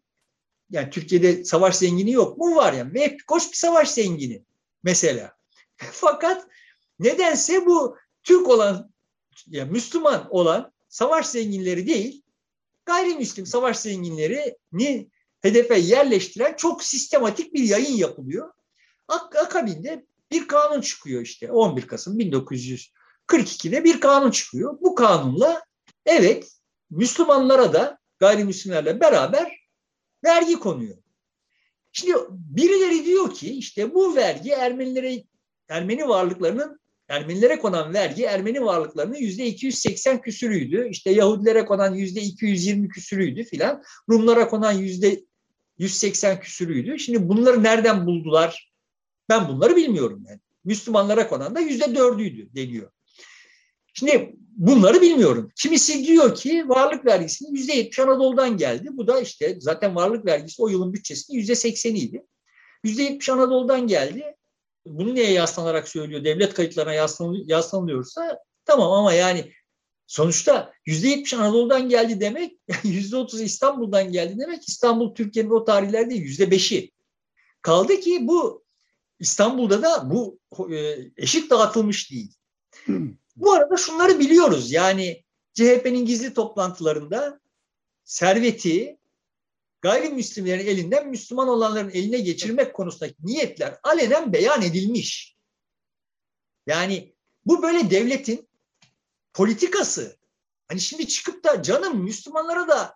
yani Türkiye'de savaş zengini yok mu? Var yani. Ve koç bir savaş zengini mesela. Fakat nedense bu Türk olan, yani Müslüman olan savaş zenginleri değil, gayrimüslim savaş zenginlerini hedefe yerleştiren çok sistematik bir yayın yapılıyor. Ak- akabinde bir kanun çıkıyor işte. on bir Kasım bin dokuz yüz kırk iki'de bir kanun çıkıyor. Bu kanunla evet Müslümanlara da, gayrimüslimlerle beraber vergi konuyor. Şimdi birileri diyor ki işte bu vergi Ermenilere, Ermeni varlıklarının, Ermenilere konan vergi Ermeni varlıklarının yüzde iki yüz seksen küsürüydü. İşte Yahudilere konan yüzde iki yüz yirmi küsürüydü filan. Rumlara konan yüzde yüz seksen küsürüydü. Şimdi bunları nereden buldular? Ben bunları bilmiyorum yani. Müslümanlara konan da yüzde dörd'üydü deniyor. Şimdi bunları bilmiyorum. Kimisi diyor ki varlık vergisinin yüzde yetmiş Anadolu'dan geldi. Bu da işte zaten varlık vergisi o yılın bütçesinin yüzde seksen'iydi. yüzde yetmiş Anadolu'dan geldi. Bunu neye yaslanarak söylüyor? Devlet kayıtlarına yaslanılıyorsa tamam ama yani sonuçta yüzde yetmiş Anadolu'dan geldi demek, yüzde otuz İstanbul'dan geldi demek, İstanbul Türkiye'nin o tarihlerde yüzde beş'i. Kaldı ki bu İstanbul'da da bu eşit dağıtılmış değil. Bu arada şunları biliyoruz. Yani C H P'nin gizli toplantılarında serveti gayrimüslimlerin elinden Müslüman olanların eline geçirmek konusundaki niyetler alenen beyan edilmiş. Yani bu böyle devletin politikası. Hani şimdi çıkıp da canım Müslümanlara da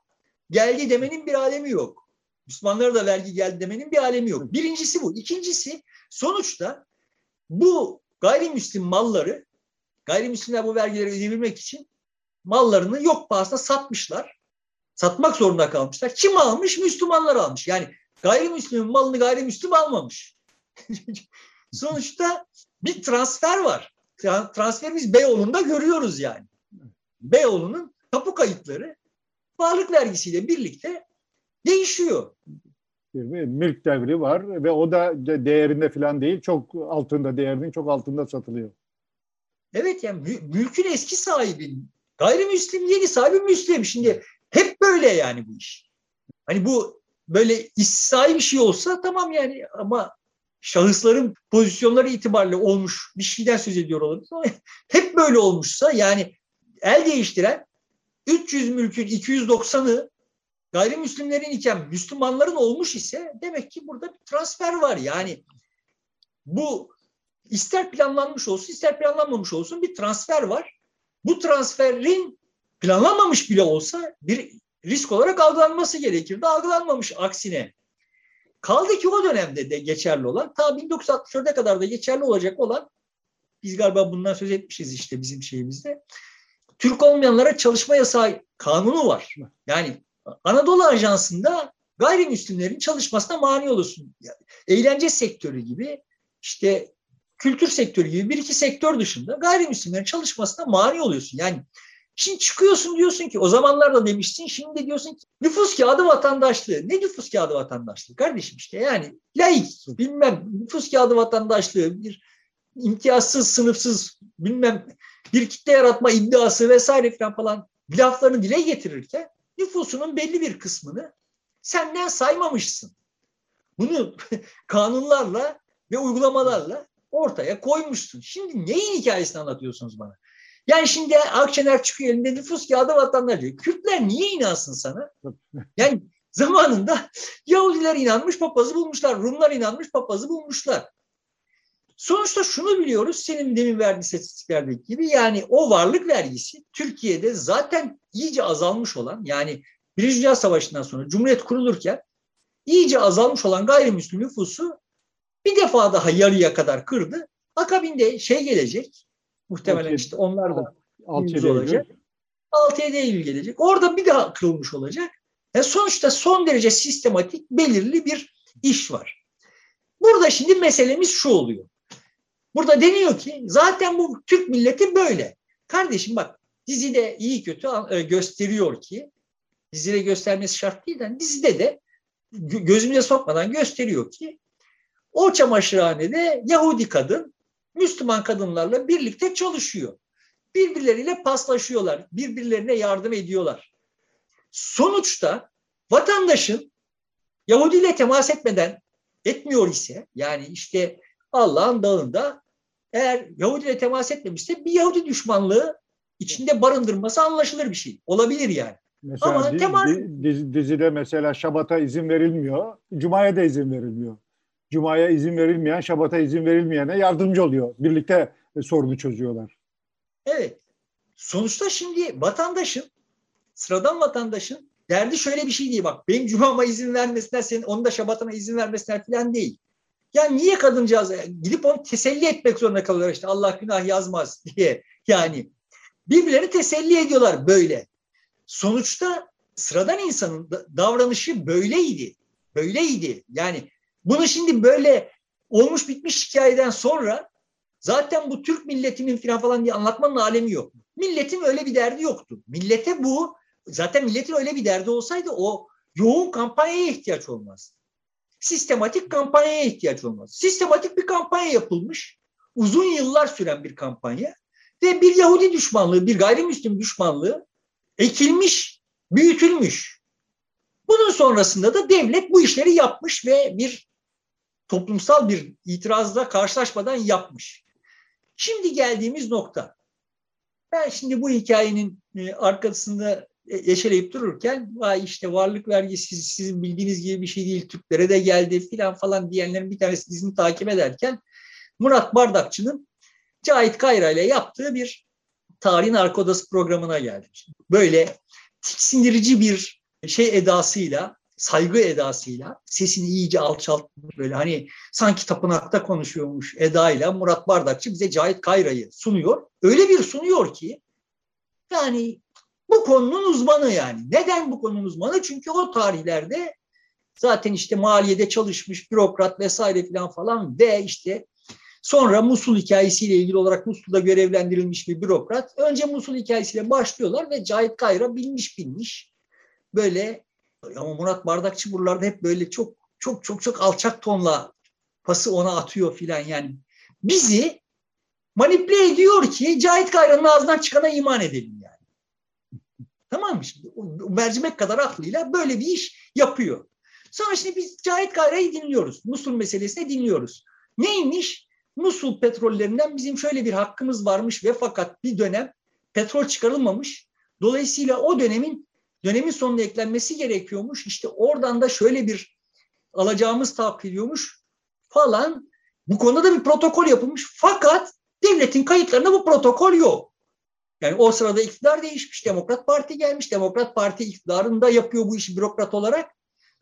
geldi demenin bir alemi yok. Müslümanlara da vergi geldi demenin bir alemi yok. Birincisi bu. İkincisi, sonuçta bu gayrimüslim malları, gayrimüslimler bu vergileri ödeyebilmek için mallarını yok pahasına satmışlar. Satmak zorunda kalmışlar. Kim almış? Müslümanlar almış. Yani gayrimüslimin malını gayrimüslim almamış. Sonuçta bir transfer var. Transferimiz Beyoğlu'nda görüyoruz yani. Beyoğlu'nun tapu kayıtları varlık vergisiyle birlikte değişiyor. Mülk devri var ve o da değerinde falan değil, çok altında, değerinin çok altında satılıyor. Evet, yani mülkün eski sahibi gayrimüslim, yeni sahibi Müslim. Şimdi hep böyle yani bu iş. Hani bu böyle istisnai bir şey olsa tamam yani, ama şahısların pozisyonları itibariyle olmuş bir şeyden söz ediyor olabiliriz. Ama hep böyle olmuşsa yani el değiştiren üç yüz mülkün iki yüz doksanı gayrimüslimlerin iken Müslümanların olmuş ise demek ki burada bir transfer var. Yani bu ister planlanmış olsun ister planlanmamış olsun bir transfer var. Bu transferin planlanmamış bile olsa bir risk olarak algılanması gerekirdi. Algılanmamış aksine. Kaldı ki o dönemde de geçerli olan, ta bin dokuz yüz altmış dörde kadar da geçerli olacak olan, biz galiba bundan söz etmişiz işte bizim şeyimizde, Türk olmayanlara çalışma yasağı kanunu var. Yani Anadolu Ajansı'nda gayrimüslimlerin çalışmasına mani olursun. Yani eğlence sektörü gibi, işte kültür sektörü gibi bir iki sektör dışında gayrimüslimlerin çalışmasına mani oluyorsun. Yani şimdi çıkıyorsun, diyorsun ki o zamanlar da demiştin, şimdi de diyorsun ki nüfus kağıdı vatandaşlığı. Ne nüfus kağıdı vatandaşlığı? Kardeşim işte yani laik bilmem nüfus kağıdı vatandaşlığı, bir imtiyazsız, sınıfsız bilmem bir kitle yaratma iddiası vesaire falan laflarını dile getirirken nüfusunun belli bir kısmını senden saymamışsın. Bunu kanunlarla ve uygulamalarla ortaya koymuşsun. Şimdi neyin hikayesini anlatıyorsunuz bana? Yani şimdi Akşener çıkıyor, elinde nüfus kağıdı vatandaş diyor. Kürtler niye inansın sana? Yani zamanında Yahudiler inanmış, papazı bulmuşlar. Rumlar inanmış, papazı bulmuşlar. Sonuçta şunu biliyoruz, senin demin verdiğin istatistiklerdeki gibi, yani o varlık vergisi Türkiye'de zaten iyice azalmış olan, yani Birinci Dünya Savaşı'ndan sonra Cumhuriyet kurulurken iyice azalmış olan gayrimüslim nüfusu bir defa daha yarıya kadar kırdı. Akabinde şey gelecek, muhtemelen işte onlar da altı yedi olacak. altı yedi Eylül gelecek. Orada bir daha kırılmış olacak. Yani sonuçta son derece sistematik, belirli bir iş var. Burada şimdi meselemiz şu oluyor. Burada deniyor ki zaten bu Türk milleti böyle. Kardeşim bak, dizide iyi kötü gösteriyor ki, dizide göstermesi şart değil, yani dizide de gözümüze sokmadan gösteriyor ki o çamaşırhanede Yahudi kadın Müslüman kadınlarla birlikte çalışıyor. Birbirleriyle paslaşıyorlar, birbirlerine yardım ediyorlar. Sonuçta vatandaşın Yahudi ile temas etmeden etmiyor ise, yani işte Allah'ın dağında eğer Yahudi ile temas etmemişse bir Yahudi düşmanlığı içinde barındırması anlaşılır bir şey. Olabilir yani. Mesela ama diz, temas... diz, dizide mesela Şabat'a izin verilmiyor, Cuma'ya da izin verilmiyor. Cuma'ya izin verilmeyen, Şabat'a izin verilmeyene yardımcı oluyor. Birlikte sorunu çözüyorlar. Evet. Sonuçta şimdi vatandaşın, sıradan vatandaşın derdi şöyle bir şey değil. Bak benim Cuma'ma izin vermesinler, senin onu da Şabat'ına izin vermesinler falan değil. Yani niye kadıncağız gidip onu teselli etmek zorunda kalıyorlar işte Allah günah yazmaz diye. Yani birbirlerini teselli ediyorlar böyle. Sonuçta sıradan insanın davranışı böyleydi. Böyleydi. Yani bunu şimdi böyle olmuş bitmiş hikayeden sonra zaten bu Türk milletinin falan falan diye anlatmanın alemi yok. Milletin öyle bir derdi yoktu. Millete bu, zaten milletin öyle bir derdi olsaydı o yoğun kampanyaya ihtiyaç olmaz. Sistematik kampanyaya ihtiyaç olmaz. Sistematik bir kampanya yapılmış, uzun yıllar süren bir kampanya ve bir Yahudi düşmanlığı, bir gayrimüslim düşmanlığı ekilmiş, büyütülmüş. Bunun sonrasında da devlet bu işleri yapmış ve bir toplumsal bir itirazla karşılaşmadan yapmış. Şimdi geldiğimiz nokta. Ben şimdi bu hikayenin arkasında eşeleyip dururken vay işte varlık vergisi sizin bildiğiniz gibi bir şey değil, Türklere de geldi filan falan diyenlerin bir tanesi dizini takip ederken Murat Bardakçı'nın Cahit Kayra ile yaptığı bir Tarihin Arka Odası programına geldim. Böyle tiksindirici bir şey edasıyla, saygı edasıyla, sesini iyice alçaltmış böyle hani sanki tapınakta konuşuyormuş edayla Murat Bardakçı bize Cahit Kayra'yı sunuyor. Öyle bir sunuyor ki yani bu konunun uzmanı yani. Neden bu konunun uzmanı? Çünkü o tarihlerde zaten işte maliyede çalışmış bürokrat vesaire falan falan ve işte sonra Musul hikayesiyle ilgili olarak Musul'da görevlendirilmiş bir bürokrat. Önce Musul hikayesiyle başlıyorlar ve Cahit Kayra bilmiş bilmiş böyle Ama Murat Bardakçı buralarda hep böyle çok çok çok çok alçak tonla pası ona atıyor filan yani. Bizi manipüle ediyor ki Cahit Kayra'nın ağzından çıkana iman edelim yani. Tamam mı şimdi? O mercimek kadar aklıyla böyle bir iş yapıyor. Sonra şimdi biz Cahit Kayra'yı dinliyoruz. Musul meselesini dinliyoruz. Neymiş? Musul petrollerinden bizim şöyle bir hakkımız varmış ve fakat bir dönem petrol çıkarılmamış. Dolayısıyla o dönemin dönemin sonuna eklenmesi gerekiyormuş. İşte oradan da şöyle bir alacağımız tahakkuk ediyormuş falan. Bu konuda da bir protokol yapılmış. Fakat devletin kayıtlarında bu protokol yok. Yani o sırada iktidar değişmiş. Demokrat Parti gelmiş. Demokrat Parti iktidarında yapıyor bu işi bürokrat olarak.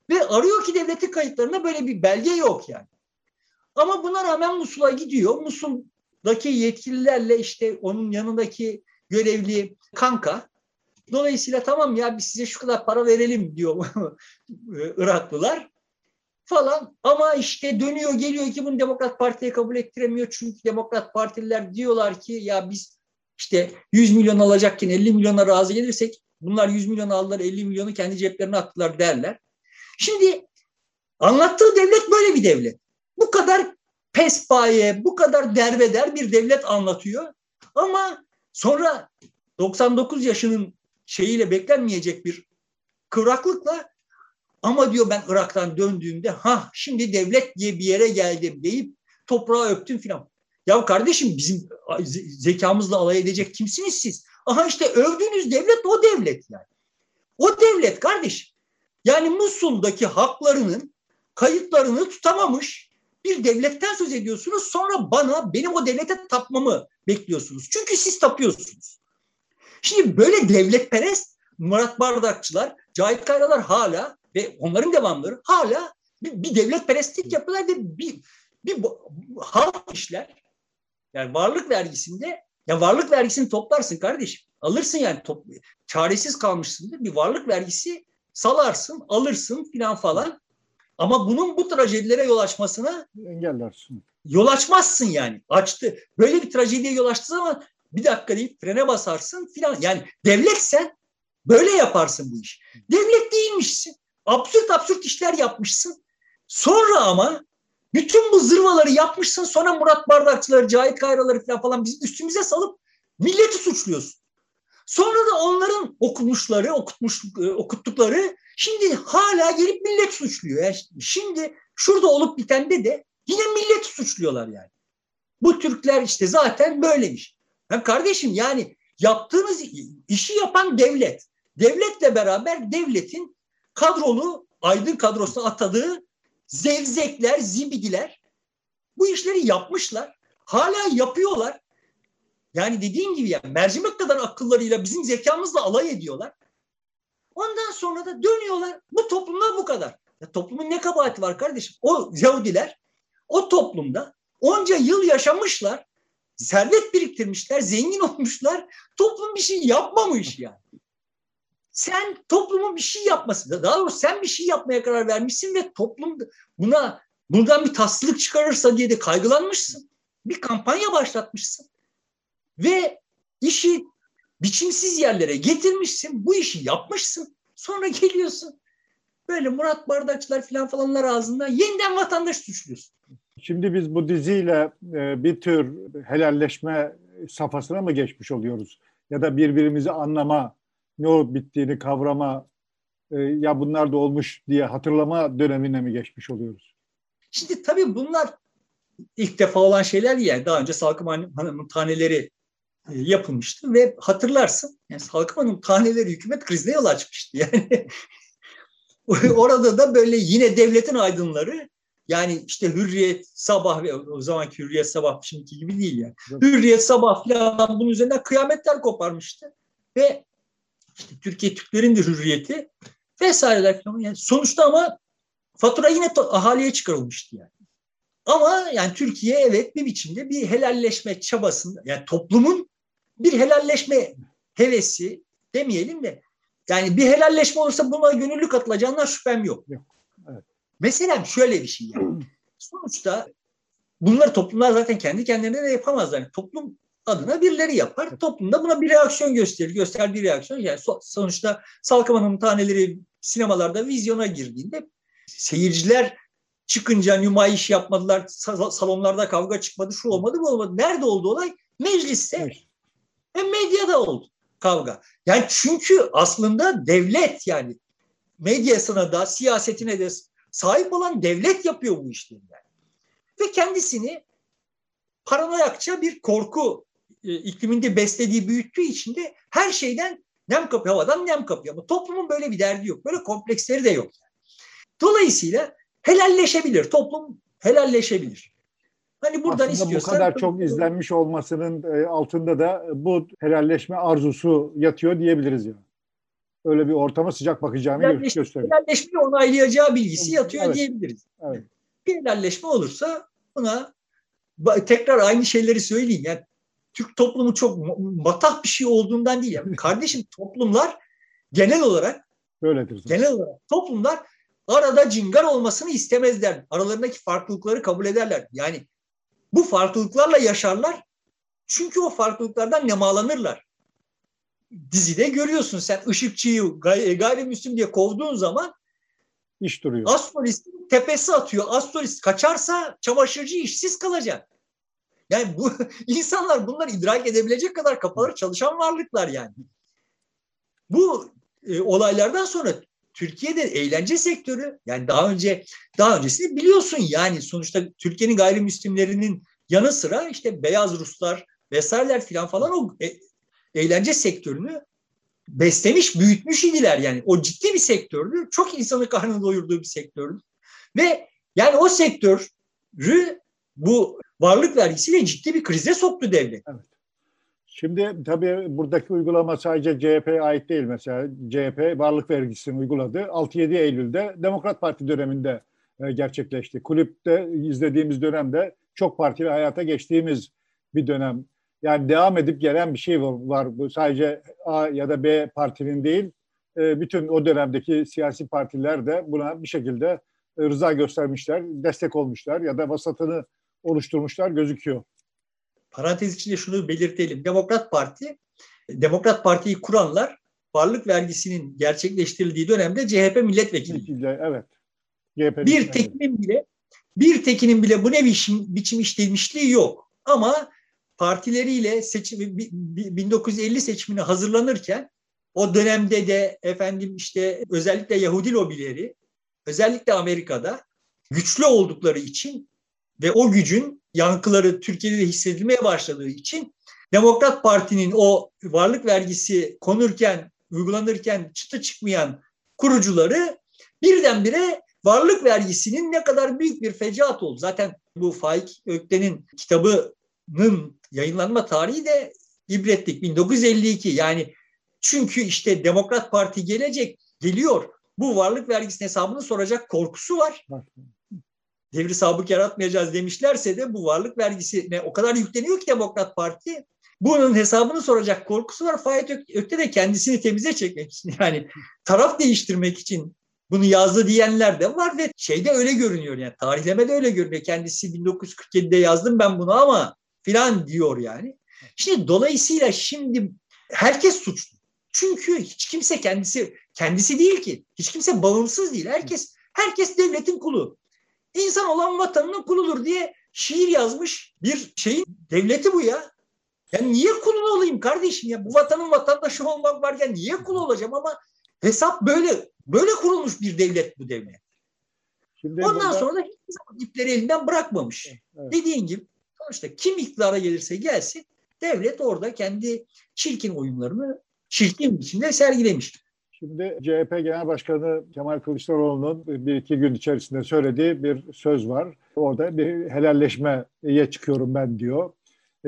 Ve arıyor ki devletin kayıtlarında böyle bir belge yok yani. Ama buna rağmen Musul'a gidiyor. Musul'daki yetkililerle işte onun yanındaki görevli kanka. Dolayısıyla tamam ya biz size şu kadar para verelim diyor Iraklılar falan. Ama işte dönüyor geliyor ki bunu Demokrat Parti'ye kabul ettiremiyor. Çünkü Demokrat Partililer diyorlar ki ya biz işte yüz milyon alacakken elli milyona razı gelirsek bunlar yüz milyon aldılar elli milyonu kendi ceplerine attılar derler. Şimdi anlattığı devlet böyle bir devlet. Bu kadar pespaye, bu kadar derbeder bir devlet anlatıyor. Ama sonra doksan dokuz yaşının şeyiyle beklenmeyecek bir kıvraklıkla ama diyor ben Irak'tan döndüğümde ha şimdi devlet diye bir yere geldim deyip toprağa öptüm filan. Ya kardeşim bizim zekamızla alay edecek kimsiniz siz? Aha işte övdüğünüz devlet o devlet yani. O devlet kardeşim. Yani Musul'daki haklarının kayıtlarını tutamamış bir devletten söz ediyorsunuz. Sonra bana benim o devlete tapmamı bekliyorsunuz. Çünkü siz tapıyorsunuz. Şimdi böyle devletperest Murat Bardakçılar, Cahit Kayralar hala ve onların devamları hala bir, bir devletperestlik yapıyorlar ve bir, bir halk işler. Yani varlık vergisinde, ya varlık vergisini toplarsın kardeşim. Alırsın yani top, çaresiz kalmışsındır. Bir varlık vergisi salarsın, alırsın filan falan. Ama bunun bu trajedilere yol açmasına engellersin. Yol açmazsın yani. Açtı. Böyle bir trajediye yol açtığı zaman bir dakika deyip frene basarsın filan. Yani devletsen böyle yaparsın bu iş. Devlet değilmişsin. Absürt absürt işler yapmışsın. Sonra ama bütün bu zırvaları yapmışsın. Sonra Murat Bardakçıları, Cahit Kayraları falan falan bizim üstümüze salıp milleti suçluyorsun. Sonra da onların okumuşları, okutmuş, okuttukları şimdi hala gelip millet suçluyor. Yani şimdi şurada olup bitende de yine milleti suçluyorlar yani. Bu Türkler işte zaten böylemiş. Yani kardeşim yani yaptığınız işi yapan devlet. Devletle beraber devletin kadrolu, aydın kadrosuna atadığı zevzekler, zibidiler bu işleri yapmışlar. Hala yapıyorlar. Yani dediğim gibi yani mercimek kadar akıllarıyla bizim zekamızla alay ediyorlar. Ondan sonra da dönüyorlar. Bu toplumda bu kadar. Ya toplumun ne kabahati var kardeşim? O Yahudiler o toplumda onca yıl yaşamışlar. Servet biriktirmişler. Zengin olmuşlar. Toplum bir şey yapmamış yani. Sen toplumun bir şey yapması, daha doğrusu sen bir şey yapmaya karar vermişsin ve toplum buna buradan bir tatsızlık çıkarırsa diye de kaygılanmışsın. Bir kampanya başlatmışsın. Ve işi biçimsiz yerlere getirmişsin. Bu işi yapmışsın. Sonra geliyorsun. Böyle Murat Bardakçılar falan falanlar ağzından yeniden vatandaş suçluyorsun. Şimdi biz bu diziyle bir tür helalleşme safhasına mı geçmiş oluyoruz? Ya da birbirimizi anlama, ne olup bittiğini kavrama, ya bunlar da olmuş diye hatırlama dönemine mi geçmiş oluyoruz? Şimdi tabii bunlar ilk defa olan şeyler yani daha önce Salkım Hanım'ın taneleri yapılmıştı ve hatırlarsın yani Salkım Hanım taneleri hükümet krizine yol açmıştı yani orada da böyle yine devletin aydınları yani işte Hürriyet, Sabah ve o zamanki Hürriyet Sabah şimdiki gibi değil yani Hürriyet Sabah falan bunun üzerinden kıyametler koparmıştı ve işte Türkiye Türklerin de hürriyeti vesaireler falan yani sonuçta ama fatura yine ahaliye çıkarılmıştı yani. Ama yani Türkiye evet bir biçimde bir helalleşme çabasında yani toplumun bir helalleşme hevesi demeyelim de yani bir helalleşme olursa buna gönüllü katılacağından şüphem yok. yok. Evet. Mesela şöyle bir şey yani. Sonuçta bunları toplumlar zaten kendi kendilerine de yapamazlar. Yani toplum adına birileri yapar. Evet. Toplumda buna bir reaksiyon gösterir. Gösterir bir reaksiyon. Yani sonuçta Salkım Hanım'ın taneleri sinemalarda vizyona girdiğinde seyirciler çıkınca nümayiş yapmadılar, salonlarda kavga çıkmadı, şu olmadı, bu olmadı. Nerede oldu olay? Mecliste. Evet. Hem medyada oldu kavga. Yani çünkü aslında devlet, yani medyasına da siyasetine de sahip olan devlet yapıyor bu işleri. Yani. Ve kendisini paranoyakça bir korku e, ikliminde beslediği, büyüttüğü için de her şeyden nem kapıyor, havadan nem kapıyor. Ama toplumun böyle bir derdi yok. Böyle kompleksleri de yok. Yani. Dolayısıyla helalleşebilir. Toplum helalleşebilir. Hani buradan aslında istiyorsan... Bu kadar çok izlenmiş olmasının altında da bu helalleşme arzusu yatıyor diyebiliriz yani. Öyle bir ortama sıcak bakacağını helalleşme, gösteriyor. Helalleşmeyi onaylayacağı bilgisi yatıyor, evet, diyebiliriz. Evet. Bir helalleşme olursa buna tekrar aynı şeyleri söyleyeyim. Yani Türk toplumu çok matah bir şey olduğundan değil. Yani kardeşim, toplumlar genel olarak böyledir. Genel olarak toplumlar arada cingar olmasını istemezler. Aralarındaki farklılıkları kabul ederler. Yani bu farklılıklarla yaşarlar. Çünkü o farklılıklardan nemalanırlar. Dizide görüyorsun, sen ışıkçıyı gayrimüslim diye kovduğun zaman iş duruyor. Astrolistin tepesi atıyor. Astrolist kaçarsa çamaşırcı işsiz kalacak. Yani bu insanlar bunları idrak edebilecek kadar kafaları çalışan varlıklar yani. Bu e, olaylardan sonra Türkiye'de eğlence sektörü, yani daha önce daha öncesini biliyorsun, yani sonuçta Türkiye'nin gayrimüslimlerinin yanı sıra işte beyaz Ruslar vesaireler filan falan o e, eğlence sektörünü beslemiş, büyütmüş idiler yani. O ciddi bir sektördü. Çok insanın karnını doyurduğu bir sektördü. Ve yani o sektörü bu varlık vergisiyle ciddi bir krize soktu devlet. Evet. Şimdi tabii buradaki uygulama sadece C H P'ye ait değil mesela. C H P varlık vergisini uyguladı. altı yedi Eylül'de Demokrat Parti döneminde gerçekleşti. Kulüpte izlediğimiz dönemde çok partili hayata geçtiğimiz bir dönem. Yani devam edip gelen bir şey var. Bu sadece A ya da B partinin değil, bütün o dönemdeki siyasi partiler de buna bir şekilde rıza göstermişler, destek olmuşlar ya da vasatını oluşturmuşlar gözüküyor. Parantez içinde şunu belirtelim. Demokrat Parti, Demokrat Parti'yi kuranlar varlık vergisinin gerçekleştirildiği dönemde C H P milletvekili. Evet. C H P bir tekinin bile, bir tekinin bile bu ne biçim, biçim işlemişliği yok. Ama partileriyle seçim, bin dokuz yüz elli seçimine hazırlanırken o dönemde de efendim işte özellikle Yahudi lobileri, özellikle Amerika'da güçlü oldukları için ve o gücün yankıları Türkiye'de de hissedilmeye başladığı için Demokrat Parti'nin o varlık vergisi konurken, uygulanırken çıtı çıkmayan kurucuları birdenbire varlık vergisinin ne kadar büyük bir fecaat oldu. Zaten bu Faik Ökte'nin kitabının yayınlanma tarihi de ibretlik, bin dokuz yüz elli iki. Yani çünkü işte Demokrat Parti gelecek, geliyor. Bu varlık vergisinin hesabını soracak korkusu var. Devri sabık yaratmayacağız demişlerse de bu varlık vergisine o kadar yükleniyor ki Demokrat Parti, bunun hesabını soracak korkusu var. Faik Ökte de kendisini temize çekmek için, yani taraf değiştirmek için bunu yazdı diyenler de var ve şeyde öyle görünüyor, yani tarihlemede öyle görünüyor. Kendisi bin dokuz yüz kırk yedide yazdım ben bunu ama filan diyor yani. Şimdi dolayısıyla şimdi herkes suçlu. Çünkü hiç kimse kendisi kendisi değil ki. Hiç kimse bağımsız değil. Herkes herkes devletin kulu. İnsan olan vatanının kuludur diye şiir yazmış bir şeyin devleti bu ya. Yani niye kulun olayım kardeşim ya? Bu vatanın vatandaşı olmak varken niye kul olacağım? Ama hesap böyle. Böyle kurulmuş bir devlet bu devlet. Şimdi ondan burada... sonra da hiçbir zaman ipleri elinden bırakmamış. Evet. Dediğin gibi sonuçta kim iktidara gelirse gelsin, devlet orada kendi çirkin oyunlarını çirkin biçimde sergilemiş. Şimdi C H P Genel Başkanı Kemal Kılıçdaroğlu'nun bir iki gün içerisinde söylediği bir söz var. Orada bir helalleşmeye çıkıyorum ben diyor.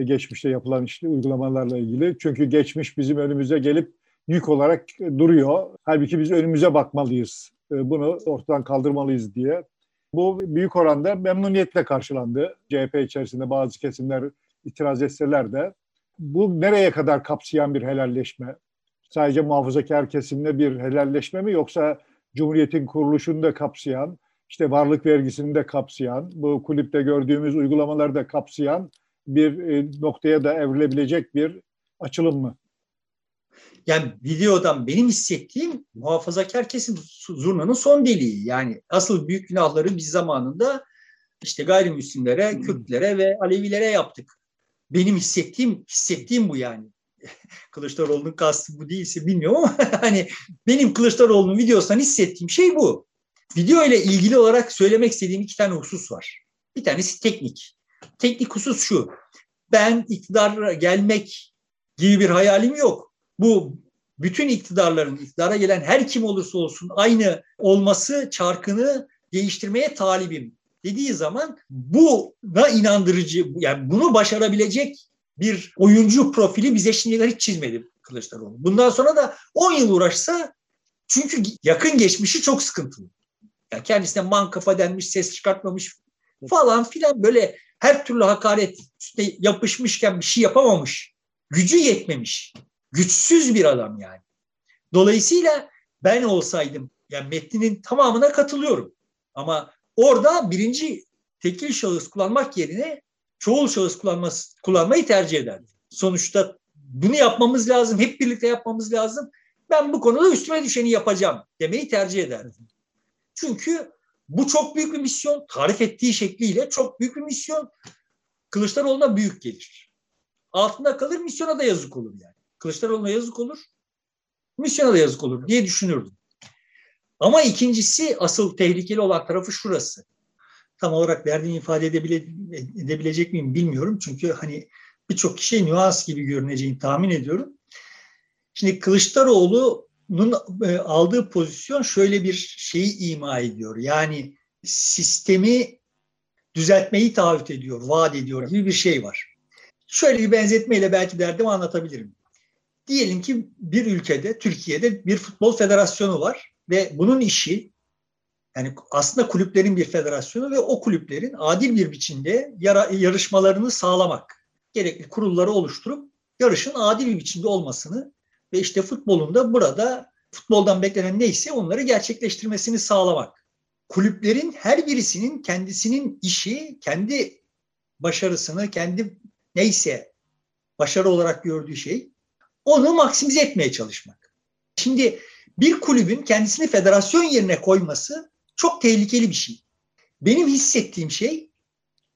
Geçmişte yapılan işte uygulamalarla ilgili. Çünkü geçmiş bizim önümüze gelip yük olarak duruyor. Halbuki biz önümüze bakmalıyız. Bunu ortadan kaldırmalıyız diye. Bu büyük oranda memnuniyetle karşılandı. C H P içerisinde bazı kesimler itiraz etseler de. Bu nereye kadar kapsayan bir helalleşme? Sadece muhafazakar kesimle bir helalleşme mi, yoksa Cumhuriyet'in kuruluşunu da kapsayan, işte varlık vergisini de kapsayan, bu kulüpte gördüğümüz uygulamaları da kapsayan bir noktaya da evrilebilecek bir açılım mı? Yani videodan benim hissettiğim muhafazakar kesim zurnanın son deliği. Yani asıl büyük günahları biz zamanında işte gayrimüslimlere, hmm. Kürtlere ve Alevilere yaptık. Benim hissettiğim hissettiğim bu yani. Kılıçdaroğlu'nun kastı bu değilse bilmiyorum ama hani benim Kılıçdaroğlu'nun videosundan hissettiğim şey bu. Video ile ilgili olarak söylemek istediğim iki tane husus var. Bir tanesi teknik. Teknik husus şu. Ben iktidara gelmek gibi bir hayalim yok. Bu bütün iktidarların, iktidara gelen her kim olursa olsun aynı olması çarkını değiştirmeye talibim dediği zaman buna inandırıcı, yani bunu başarabilecek bir oyuncu profili bize şimdiye kadar hiç çizmedi Kılıçdaroğlu. Bundan sonra da on yıl uğraşsa, çünkü yakın geçmişi çok sıkıntılı. Yani kendisine man kafa denmiş, ses çıkartmamış falan filan, böyle her türlü hakaret üstüne yapışmışken bir şey yapamamış. Gücü yetmemiş. Güçsüz bir adam yani. Dolayısıyla ben olsaydım, yani metninin tamamına katılıyorum. Ama orada birinci tekil şahıs kullanmak yerine çoğul şahıs kullanması, kullanmayı tercih ederdim. Sonuçta bunu yapmamız lazım, hep birlikte yapmamız lazım. Ben bu konuda üstüme düşeni yapacağım demeyi tercih ederdim. Çünkü bu çok büyük bir misyon. Tarif ettiği şekliyle çok büyük bir misyon. Kılıçdaroğlu'na büyük gelir. Altında kalır, misyona da yazık olur yani. Kılıçdaroğlu'na yazık olur, misyona da yazık olur diye düşünürdüm. Ama ikincisi, asıl tehlikeli olan tarafı şurası. Tam olarak verdiğimi ifade edebile, edebilecek miyim bilmiyorum. Çünkü hani birçok kişiye nüans gibi görüneceğini tahmin ediyorum. Şimdi Kılıçdaroğlu'nun aldığı pozisyon şöyle bir şeyi ima ediyor. Yani sistemi düzeltmeyi taahhüt ediyor, vaat ediyor gibi bir şey var. Şöyle bir benzetmeyle belki derdimi anlatabilirim. Diyelim ki bir ülkede, Türkiye'de bir futbol federasyonu var ve bunun işi, yani aslında kulüplerin bir federasyonu ve o kulüplerin adil bir biçimde yarışmalarını sağlamak. Gerekli kurulları oluşturup yarışın adil bir biçimde olmasını ve işte futbolun da burada futboldan beklenen neyse onları gerçekleştirmesini sağlamak. Kulüplerin her birisinin kendisinin işi, kendi başarısını, kendi neyse başarı olarak gördüğü şey, onu maksimize etmeye çalışmak. Şimdi bir kulübün kendisini federasyon yerine koyması çok tehlikeli bir şey. Benim hissettiğim şey,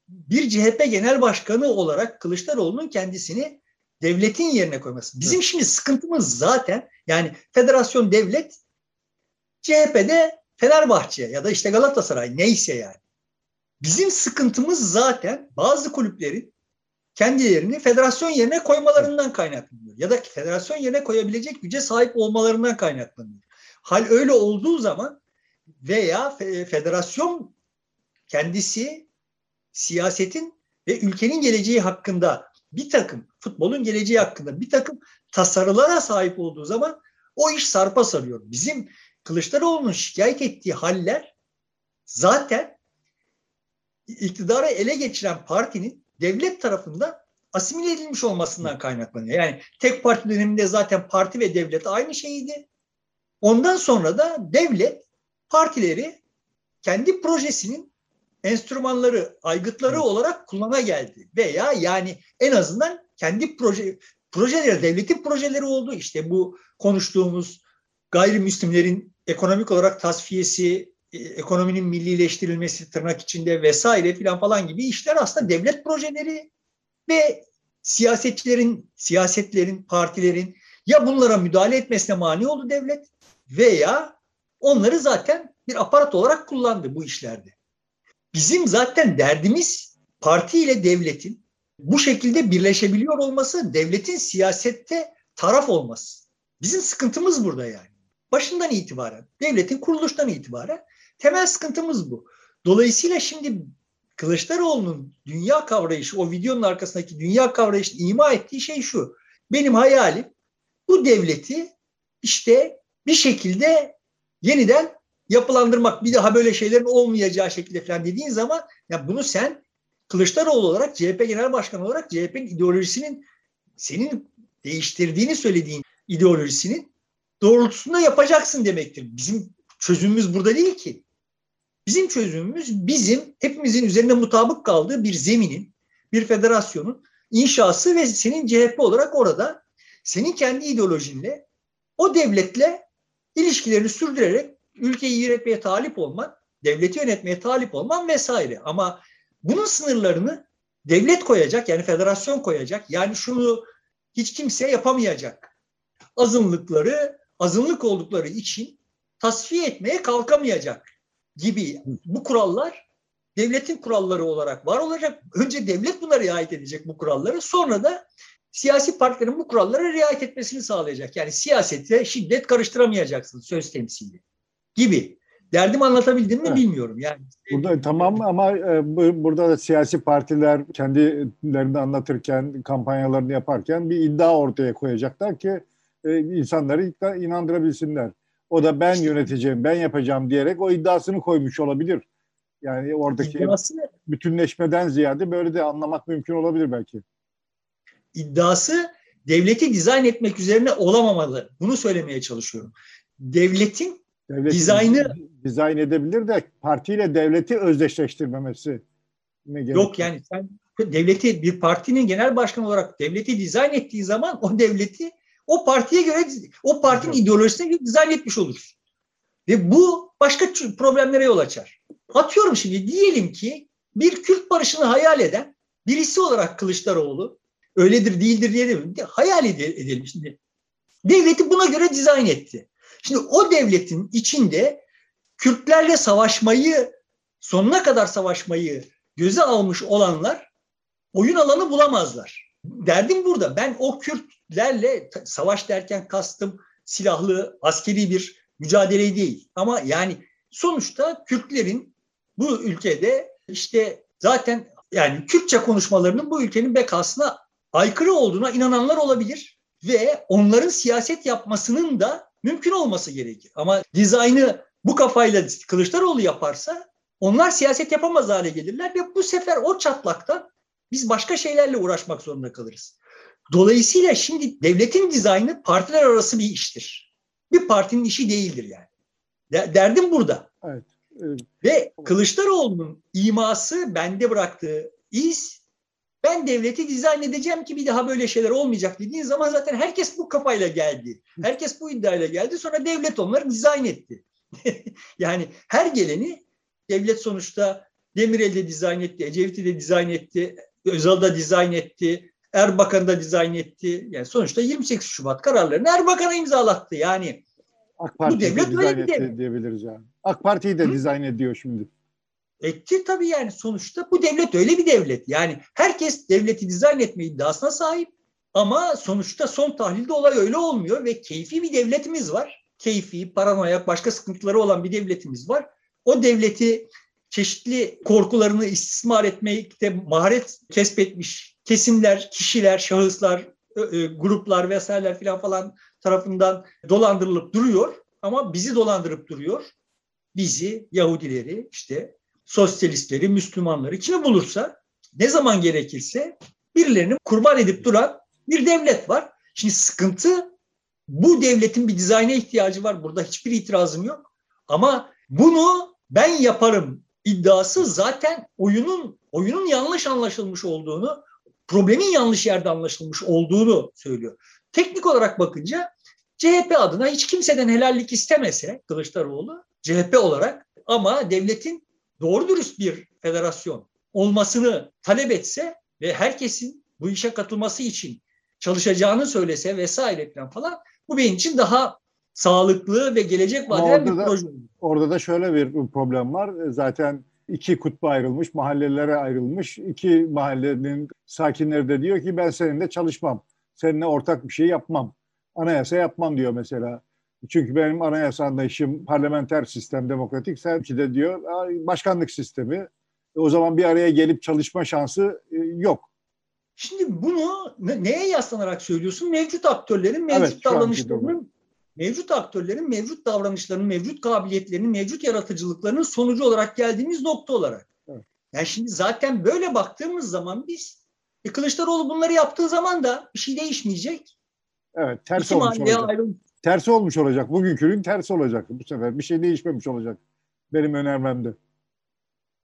bir C H P Genel Başkanı olarak Kılıçdaroğlu'nun kendisini devletin yerine koyması. Bizim şimdi sıkıntımız zaten, yani federasyon devlet, C H P'de Fenerbahçe ya da işte Galatasaray neyse yani. Bizim sıkıntımız zaten bazı kulüplerin kendilerini federasyon yerine koymalarından kaynaklanıyor. Ya da federasyon yerine koyabilecek güce sahip olmalarından kaynaklanıyor. Hal öyle olduğu zaman veya federasyon kendisi siyasetin ve ülkenin geleceği hakkında bir takım, futbolun geleceği hakkında bir takım tasarılara sahip olduğu zaman o iş sarpa sarıyor. Bizim Kılıçdaroğlu'nun şikayet ettiği haller zaten iktidarı ele geçiren partinin devlet tarafından asimile edilmiş olmasından kaynaklanıyor. Yani tek parti döneminde zaten parti ve devlet aynı şeydi. Ondan sonra da devlet partileri kendi projesinin enstrümanları, aygıtları olarak kullana geldi. Veya yani en azından kendi proje, projeleri, devletin projeleri oldu. İşte bu konuştuğumuz gayrimüslimlerin ekonomik olarak tasfiyesi, ekonominin millileştirilmesi tırnak içinde vesaire filan falan gibi işler aslında devlet projeleri ve siyasetçilerin, siyasetlerin, partilerin ya bunlara müdahale etmesine mani oldu devlet veya onları zaten bir aparat olarak kullandı bu işlerde. Bizim zaten derdimiz parti ile devletin bu şekilde birleşebiliyor olması, devletin siyasette taraf olması. Bizim sıkıntımız burada yani. Başından itibaren, devletin kuruluştan itibaren temel sıkıntımız bu. Dolayısıyla şimdi Kılıçdaroğlu'nun dünya kavrayışı, o videonun arkasındaki dünya kavrayışını ima ettiği şey şu. Benim hayalim bu devleti işte bir şekilde yeniden yapılandırmak. Bir daha böyle şeylerin olmayacağı şekilde falan dediğin zaman ya bunu sen Kılıçdaroğlu olarak, C H P Genel Başkanı olarak C H P'nin ideolojisinin, senin değiştirdiğini söylediğin ideolojisinin doğrultusunda yapacaksın demektir. Bizim çözümümüz burada değil ki. Bizim çözümümüz bizim hepimizin üzerine mutabık kaldığı bir zeminin, bir federasyonun inşası ve senin C H P olarak orada senin kendi ideolojinle o devletle ilişkilerini sürdürerek ülkeyi yönetmeye talip olman, devleti yönetmeye talip olman vesaire. Ama bunun sınırlarını devlet koyacak, yani federasyon koyacak. Yani şunu hiç kimse yapamayacak. Azınlıkları, azınlık oldukları için tasfiye etmeye kalkamayacak gibi bu kurallar devletin kuralları olarak var olacak. Önce devlet bunlara riayet edecek bu kuralları. Sonra da siyasi partilerin bu kurallara riayet etmesini sağlayacak. Yani siyasete şiddet karıştıramayacaksın, söz temsili gibi. Derdim anlatabildim mi evet. bilmiyorum. Yani burada tamam ama burada da siyasi partiler kendilerini anlatırken, kampanyalarını yaparken bir iddia ortaya koyacaklar ki insanları inandırabilsinler. O da ben işte, yöneteceğim, ben yapacağım diyerek o iddiasını koymuş olabilir. Yani oradaki iddiası, bütünleşmeden ziyade böyle de anlamak mümkün olabilir belki. İddiası devleti dizayn etmek üzerine olamamalı. Bunu söylemeye çalışıyorum. Devletin Devletin dizaynı dizayn edebilir de partiyle devleti özdeşleştirmemesi mi gerekiyor? Yok yani sen devleti bir partinin genel başkanı olarak devleti dizayn ettiği zaman o devleti o partiye göre o partinin evet. ideolojisine göre dizayn etmiş olursun. Ve bu başka problemlere yol açar. Atıyorum şimdi diyelim ki bir Kürt barışını hayal eden birisi olarak Kılıçdaroğlu öyledir değildir diye de hayal edelim şimdi. Devleti buna göre dizayn etti. Şimdi o devletin içinde Kürtlerle savaşmayı, sonuna kadar savaşmayı göze almış olanlar oyun alanı bulamazlar. Derdim burada. Ben o Kürtlerle savaş derken kastım silahlı, askeri bir mücadele değil. Ama yani sonuçta Kürtlerin bu ülkede işte zaten yani Kürtçe konuşmalarının bu ülkenin bekasına aykırı olduğuna inananlar olabilir ve onların siyaset yapmasının da mümkün olması gerekir. Ama dizaynı bu kafayla Kılıçdaroğlu yaparsa onlar siyaset yapamaz hale gelirler ve bu sefer o çatlakta biz başka şeylerle uğraşmak zorunda kalırız. Dolayısıyla şimdi devletin dizaynı partiler arası bir iştir. Bir partinin işi değildir yani. De- derdim burada. Evet, evet. Ve Kılıçdaroğlu'nun iması, bende bıraktığı iz, ben devleti dizayn edeceğim ki bir daha böyle şeyler olmayacak dediğin zaman zaten herkes bu kafayla geldi. Herkes bu iddiayla geldi. Sonra devlet onları dizayn etti. Yani her geleni devlet sonuçta Demirel'i de dizayn etti, Ecevit'i de dizayn etti, Özal da dizayn etti, Erbakan da dizayn etti. Yani sonuçta yirmi sekiz Şubat kararlarını Erbakan'a imzalattı. Yani AK Parti'yi de dizayn etti diyebiliriz yani. AK Parti'yi de Hı? dizayn ediyor şimdi. Etti tabii yani sonuçta bu devlet öyle bir devlet. Yani herkes devleti dizayn etme iddiasına sahip ama sonuçta son tahlilde olay öyle olmuyor ve keyfi bir devletimiz var. Keyfi, paranoyak, başka sıkıntıları olan bir devletimiz var. O devleti çeşitli korkularını istismar etmekte maharet kesbetmiş kesimler, kişiler, şahıslar, gruplar vesaireler filan falan tarafından dolandırılıp duruyor ama bizi dolandırıp duruyor. Bizi, Yahudileri işte sosyalistleri, Müslümanları kimi bulursa ne zaman gerekirse birilerini kurban edip duran bir devlet var. Şimdi sıkıntı bu devletin bir dizayna ihtiyacı var. Burada hiçbir itirazım yok. Ama bunu ben yaparım iddiası zaten oyunun oyunun yanlış anlaşılmış olduğunu, problemin yanlış yerde anlaşılmış olduğunu söylüyor. Teknik olarak bakınca C H P adına hiç kimseden helallik istemese Kılıçdaroğlu C H P olarak ama devletin doğru dürüst bir federasyon olmasını talep etse ve herkesin bu işe katılması için çalışacağını söylese vesaire falan bu benim için daha sağlıklı ve gelecek vadeden bir proje. Orada da şöyle bir problem var. Zaten iki kutba ayrılmış, mahallelere ayrılmış. İki mahallenin sakinleri de diyor ki ben seninle çalışmam. Seninle ortak bir şey yapmam. Anayasa yapmam diyor mesela. Çünkü benim anayasa anlayışım parlamenter sistem, demokratik. Seninki de diyor başkanlık sistemi. O zaman bir araya gelip çalışma şansı yok. Şimdi bunu neye yaslanarak söylüyorsun? Mevcut aktörlerin mevcut evet, davranışlarının, mevcut aktörlerin mevcut davranışlarının, mevcut kabiliyetlerinin, mevcut yaratıcılıklarının sonucu olarak geldiğimiz nokta olarak. Evet. Yani şimdi zaten böyle baktığımız zaman biz e, Kılıçdaroğlu bunları yaptığı zaman da bir şey değişmeyecek. Evet, ters İki olmuş olacak. Ayrım. Tersi olmuş olacak. Bugünkünün tersi olacak bu sefer. Bir şey değişmemiş olacak. Benim önermemde.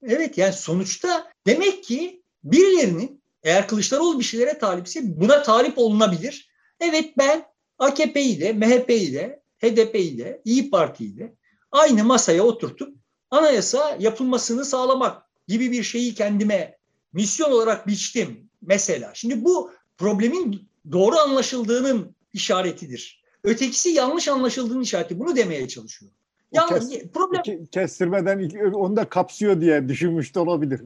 Evet yani sonuçta demek ki birilerinin eğer Kılıçdaroğlu bir şeylere talipse buna talip olunabilir. Evet, ben A K P'yi de, M H P'yi de, H D P'yi de, İYİ Parti'yi de aynı masaya oturtup anayasa yapılmasını sağlamak gibi bir şeyi kendime misyon olarak biçtim mesela. Şimdi bu problemin doğru anlaşıldığının işaretidir. Ötekisi yanlış anlaşıldığının işareti. Bunu demeye çalışıyorum. Yalnız kes, problem... Kestirmeden onu da kapsıyor diye düşünmüş de olabilir.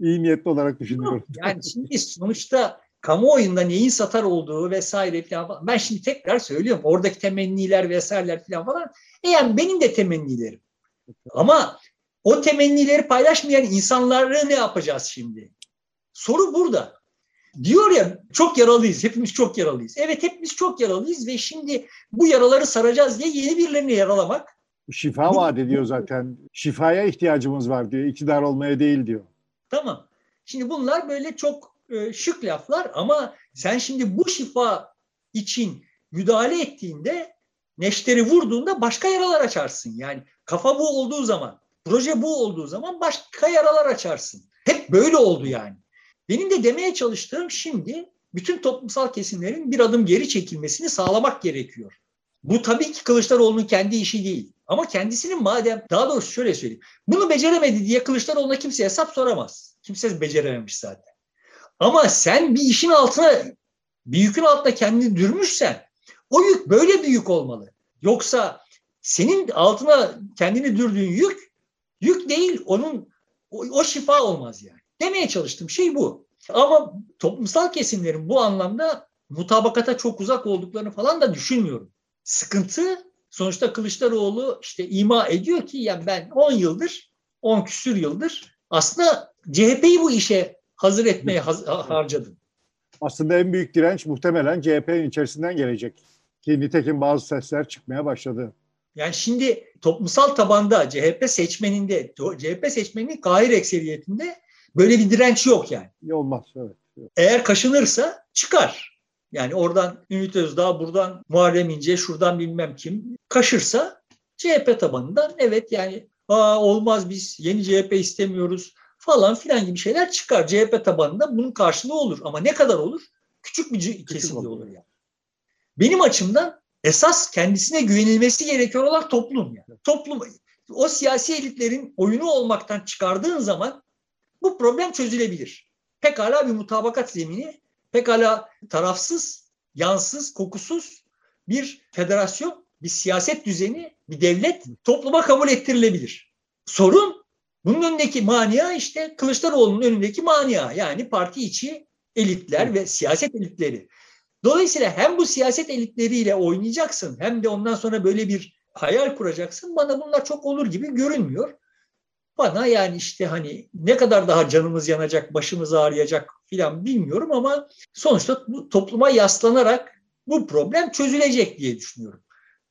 İyi niyetli olarak düşünüyorum. Yani şimdi sonuçta kamuoyunda neyin satar olduğu vesaire falan. Ben şimdi tekrar söylüyorum. Oradaki temenniler vesaireler falan falan. E yani benim de temennilerim. Ama o temennileri paylaşmayan insanları ne yapacağız şimdi? Soru burada. Diyor ya, çok yaralıyız, hepimiz çok yaralıyız. Evet, hepimiz çok yaralıyız ve şimdi bu yaraları saracağız diye yeni birilerini yaralamak. Şifa vaat ediyor zaten. Şifaya ihtiyacımız var diyor. İktidar olmaya değil diyor. Tamam. Şimdi bunlar böyle çok şık laflar ama sen şimdi bu şifa için müdahale ettiğinde, neşteri vurduğunda başka yaralar açarsın. Yani kafa bu olduğu zaman, proje bu olduğu zaman başka yaralar açarsın. Hep böyle oldu yani. Benim de demeye çalıştığım, şimdi bütün toplumsal kesimlerin bir adım geri çekilmesini sağlamak gerekiyor. Bu tabii ki Kılıçdaroğlu'nun kendi işi değil. Ama kendisinin madem, daha doğrusu şöyle söyleyeyim. Bunu beceremedi diye Kılıçdaroğlu'na kimse hesap soramaz. Kimse becerememiş zaten. Ama sen bir işin altına, bir yükün altına kendini dürmüşsen o yük böyle bir yük olmalı. Yoksa senin altına kendini dürdüğün yük, yük değil, onun o, o şifa olmaz yani. Demeye çalıştığım şey bu. Ama toplumsal kesimlerin bu anlamda mutabakata çok uzak olduklarını falan da düşünmüyorum. Sıkıntı sonuçta Kılıçdaroğlu işte ima ediyor ki ya ben on yıldır, on küsür yıldır aslında C H P'yi bu işe hazır etmeye harcadım. Aslında en büyük direnç muhtemelen C H P'nin içerisinden gelecek. Ki nitekim bazı sesler çıkmaya başladı. Yani şimdi toplumsal tabanda C H P seçmeninde, C H P seçmeninin kahir ekseriyetinde böyle bir direnç yok yani. Olmaz, evet, evet. Eğer kaşınırsa çıkar. Yani oradan Ümit Özdağ, buradan Muharrem İnce, şuradan bilmem kim kaşırsa C H P tabanından evet yani aa olmaz, biz yeni C H P istemiyoruz falan filan gibi şeyler çıkar. C H P tabanında bunun karşılığı olur ama ne kadar olur? Küçük bir kesim olur yani. Benim açımdan esas kendisine güvenilmesi gerekiyor olan toplum yani. Toplum, o siyasi elitlerin oyunu olmaktan çıkardığın zaman bu problem çözülebilir. Pekala bir mutabakat zemini, pekala tarafsız, yansız, kokusuz bir federasyon, bir siyaset düzeni, bir devlet topluma kabul ettirilebilir. Sorun, bunun önündeki mania işte Kılıçdaroğlu'nun önündeki mania. Yani parti içi elitler ve siyaset elitleri. Dolayısıyla hem bu siyaset elitleriyle oynayacaksın hem de ondan sonra böyle bir hayal kuracaksın. Bana bunlar çok olur gibi görünmüyor. Bana yani işte hani ne kadar daha canımız yanacak, başımız ağrıyacak filan bilmiyorum ama sonuçta bu topluma yaslanarak bu problem çözülecek diye düşünüyorum.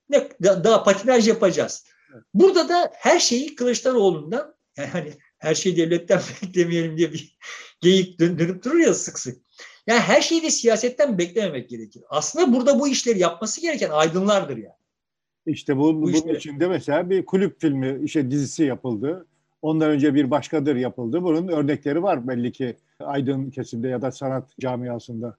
Ne daha patinaj yapacağız. Burada da her şeyi Kılıçdaroğlu'ndan, yani hani her şeyi devletten beklemeyelim diye bir geyik dönüp durur ya sık sık. Yani her şeyi de siyasetten beklememek gerekir. Aslında burada bu işleri yapması gereken aydınlardır yani. İşte bu, bu bunun işleri. İçinde mesela bir kulüp filmi, işte dizisi yapıldı. Ondan önce Bir Başkadır yapıldı. Bunun örnekleri var belli ki aydın kesimde ya da sanat camiasında.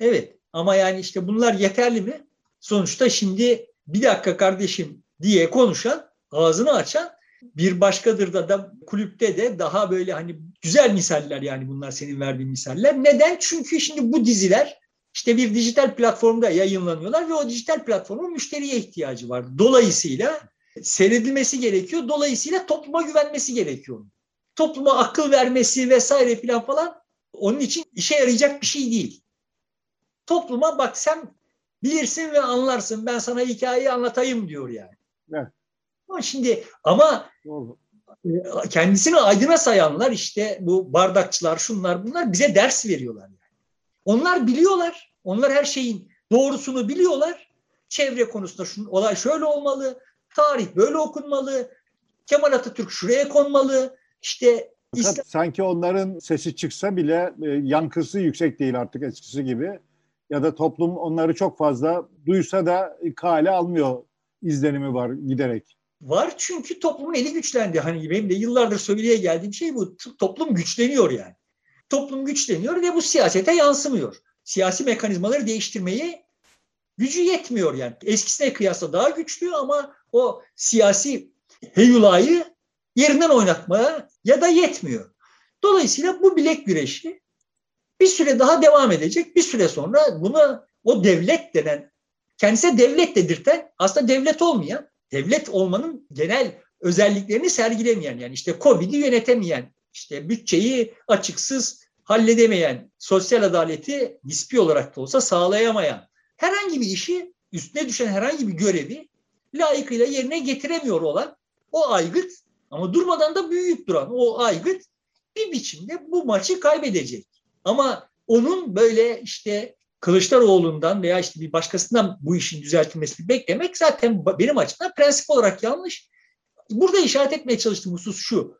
Evet ama yani işte bunlar yeterli mi? Sonuçta şimdi bir dakika kardeşim diye konuşan, ağzını açan, Bir Başkadır'da da kulüpte de daha böyle hani güzel misaller yani bunlar senin verdiğin misaller. Neden? Çünkü şimdi bu diziler işte bir dijital platformda yayınlanıyorlar ve o dijital platformun müşteriye ihtiyacı var. Dolayısıyla seyredilmesi gerekiyor. Dolayısıyla topluma güvenmesi gerekiyor. Topluma akıl vermesi vesaire filan falan onun için işe yarayacak bir şey değil. Topluma bak sen bilirsin ve anlarsın, ben sana hikayeyi anlatayım diyor yani. Evet. Ama şimdi ama kendisini aydına sayanlar işte bu bardakçılar, şunlar bunlar bize ders veriyorlar yani. Onlar biliyorlar. Onlar her şeyin doğrusunu biliyorlar. Çevre konusunda şu, olay şöyle olmalı. Tarih böyle okunmalı. Kemal Atatürk şuraya konmalı. İşte İslam... Sanki onların sesi çıksa bile e, yankısı yüksek değil artık eskisi gibi. Ya da toplum onları çok fazla duysa da kale almıyor izlenimi var giderek. Var çünkü toplumun eli güçlendi. Hani benim de yıllardır söyleye geldiğim şey bu. Toplum güçleniyor yani. Toplum güçleniyor ve bu siyasete yansımıyor. siyasi mekanizmaları değiştirmeyi gücü yetmiyor yani. Eskisine kıyasla daha güçlü ama o siyasi heyulayı yerinden oynatmaya ya da yetmiyor. Dolayısıyla bu bilek güreşi bir süre daha devam edecek. Bir süre sonra buna o devlet denen, kendisine devlet dedirten, aslında devlet olmayan, devlet olmanın genel özelliklerini sergilemeyen, yani işte Covid'i yönetemeyen, işte bütçeyi açıksız halledemeyen, sosyal adaleti nispi olarak da olsa sağlayamayan, herhangi bir işi, üstüne düşen herhangi bir görevi layıkıyla yerine getiremiyor olan o aygıt, ama durmadan da büyüyüp duran o aygıt bir biçimde bu maçı kaybedecek. Ama onun böyle işte Kılıçdaroğlu'ndan veya işte bir başkasından bu işin düzeltilmesini beklemek zaten benim açımdan prensip olarak yanlış. Burada işaret etmeye çalıştığım husus şu: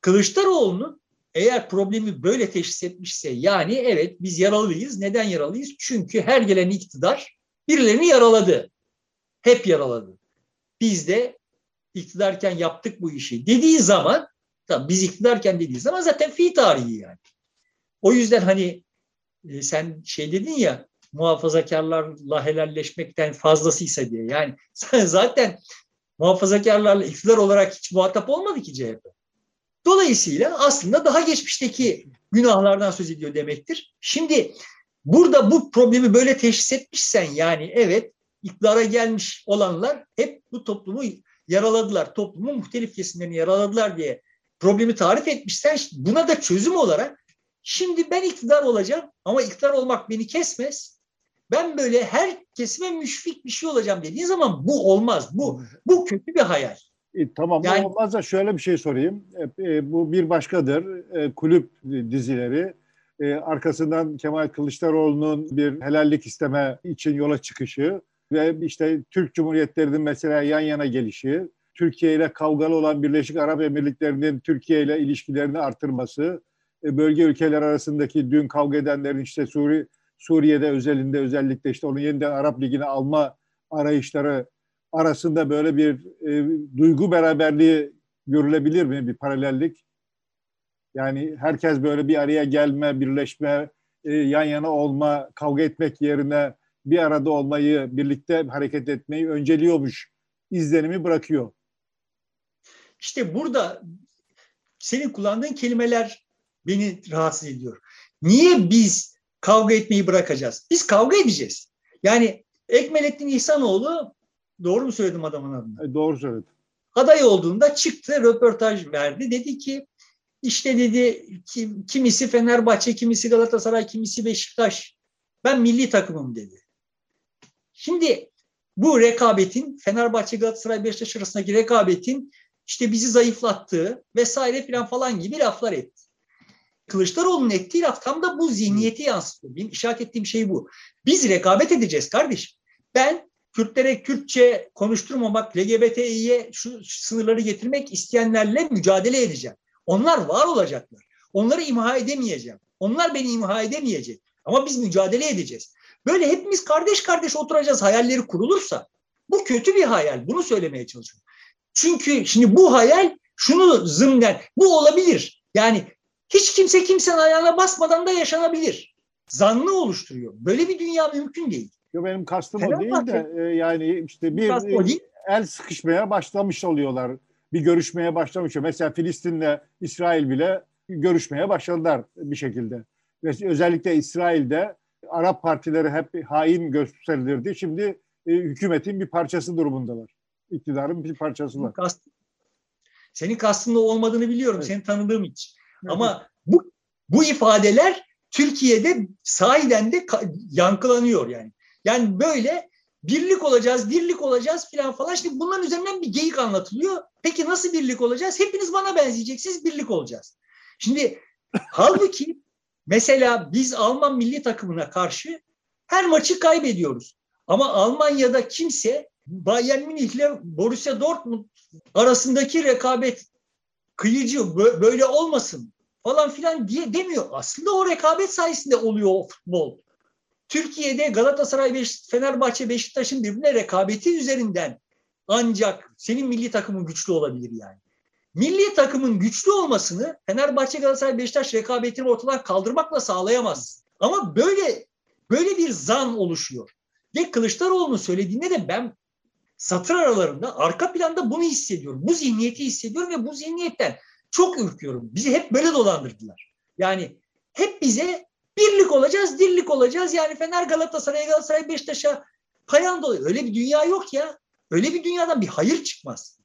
Kılıçdaroğlu'nun eğer problemi böyle teşhis etmişse, yani evet biz yaralıyız. Neden yaralıyız? Çünkü her gelen iktidar birilerini yaraladı. Hep yaraladı. Biz de iktidarken yaptık bu işi dediği zaman, tabii biz iktidarken dediği zaman zaten fi tarihi yani. O yüzden hani sen şey dedin ya, muhafazakarlarla helalleşmekten fazlasıysa diye. Yani zaten muhafazakarlarla iktidar olarak hiç muhatap olmadı ki C H P. Dolayısıyla aslında daha geçmişteki günahlardan söz ediyor demektir. Şimdi burada bu problemi böyle teşhis etmişsen, yani evet iktidara gelmiş olanlar hep bu toplumu yaraladılar, toplumun muhtelif kesimlerini yaraladılar diye problemi tarif etmişsen, buna da çözüm olarak şimdi ben iktidar olacağım ama iktidar olmak beni kesmez, ben böyle her kesime müşfik bir şey olacağım dediğin zaman bu olmaz. Bu bu kötü bir hayal. E, tamam yani, olmaz da şöyle bir şey sorayım. E, e, bu Bir Başkadır, e, kulüp dizileri, e, arkasından Kemal Kılıçdaroğlu'nun bir helallik isteme için yola çıkışı ve işte Türk Cumhuriyetlerinin mesela yan yana gelişi, Türkiye ile kavgalı olan Birleşik Arap Emirlikleri'nin Türkiye ile ilişkilerini artırması, e, bölge ülkeler arasındaki dün kavga edenlerin işte Suri, Suriye'de özelinde özellikle işte onun yeniden Arap Ligi'ne alma arayışları arasında böyle bir e, duygu beraberliği görülebilir mi? Bir paralellik. Yani herkes böyle bir araya gelme, birleşme, e, yan yana olma, kavga etmek yerine bir arada olmayı, birlikte hareket etmeyi önceliyormuş izlenimi bırakıyor. İşte burada senin kullandığın kelimeler beni rahatsız ediyor. Niye biz kavga etmeyi bırakacağız? Biz kavga edeceğiz. Yani Ekmelettin İhsanoğlu, doğru mu söyledim adamın adını? E, doğru söyledim. Aday olduğunda çıktı, röportaj verdi. Dedi ki işte dedi kim, kimisi Fenerbahçe, kimisi Galatasaray, kimisi Beşiktaş. Ben milli takımım dedi. Şimdi bu rekabetin, Fenerbahçe, Galatasaray, Beşiktaş arasındaki rekabetin işte bizi zayıflattığı vesaire filan falan gibi laflar etti. Kılıçdaroğlu'nun ettiği laf tam da bu zihniyeti yansıtıyor. Benim işaret ettiğim şey bu. Biz rekabet edeceğiz kardeşim. Ben Kürtlere Kürtçe konuşturmamak, L G B T İ'ye şu sınırları getirmek isteyenlerle mücadele edeceğim. Onlar var olacaklar. Onları imha edemeyeceğim. Onlar beni imha edemeyecek. Ama biz mücadele edeceğiz. Böyle hepimiz kardeş kardeş oturacağız hayalleri kurulursa, bu kötü bir hayal. Bunu söylemeye çalışıyorum. Çünkü şimdi bu hayal şunu zımnen, bu olabilir. Yani hiç kimse kimsenin ayağına basmadan da yaşanabilir. Zannı oluşturuyor. Böyle bir dünya mümkün değil. Yo, benim kastım Fener o değil bahçe. de e, yani işte bir e, el sıkışmaya başlamış oluyorlar. Bir görüşmeye başlamış. Mesela Filistin'le İsrail bile görüşmeye başladılar bir şekilde. Ve özellikle İsrail'de Arap partileri hep hain gösterilirdi. Şimdi e, hükümetin bir parçası durumundalar. İktidarın bir parçasılar. Kast, senin kastında olmadığını biliyorum. Evet. Seni tanıdığım için. Evet. Ama bu bu ifadeler Türkiye'de sahiden de yankılanıyor yani. Yani böyle birlik olacağız, dirlik olacağız filan falan. Şimdi bunların üzerinden bir geyik anlatılıyor. Peki nasıl birlik olacağız? Hepiniz bana benzeyeceksiniz, birlik olacağız. Şimdi halbuki mesela biz Alman milli takımına karşı her maçı kaybediyoruz. Ama Almanya'da kimse Bayern Münih ile Borussia Dortmund arasındaki rekabet kıyıcı böyle olmasın falan filan diye demiyor. Aslında o rekabet sayesinde oluyor o futbol. Türkiye'de Galatasaray ve Fenerbahçe, Beşiktaş'ın birbirine rekabeti üzerinden ancak senin milli takımın güçlü olabilir yani. Milli takımın güçlü olmasını Fenerbahçe, Galatasaray, Beşiktaş rekabetini ortadan kaldırmakla sağlayamaz. Ama böyle Böyle bir zan oluşuyor. Ve Kılıçdaroğlu'nun söylediğinde de ben satır aralarında, arka planda bunu hissediyorum. Bu zihniyeti hissediyorum ve bu zihniyetten çok ürküyorum. Bizi hep böyle dolandırdılar. Yani hep bize birlik olacağız, dirlik olacağız. Yani Fener, Galatasaray, Galatasaray, Beşiktaş'a payan dolayı. Öyle bir dünya yok ya. Öyle bir dünyadan bir hayır çıkmaz.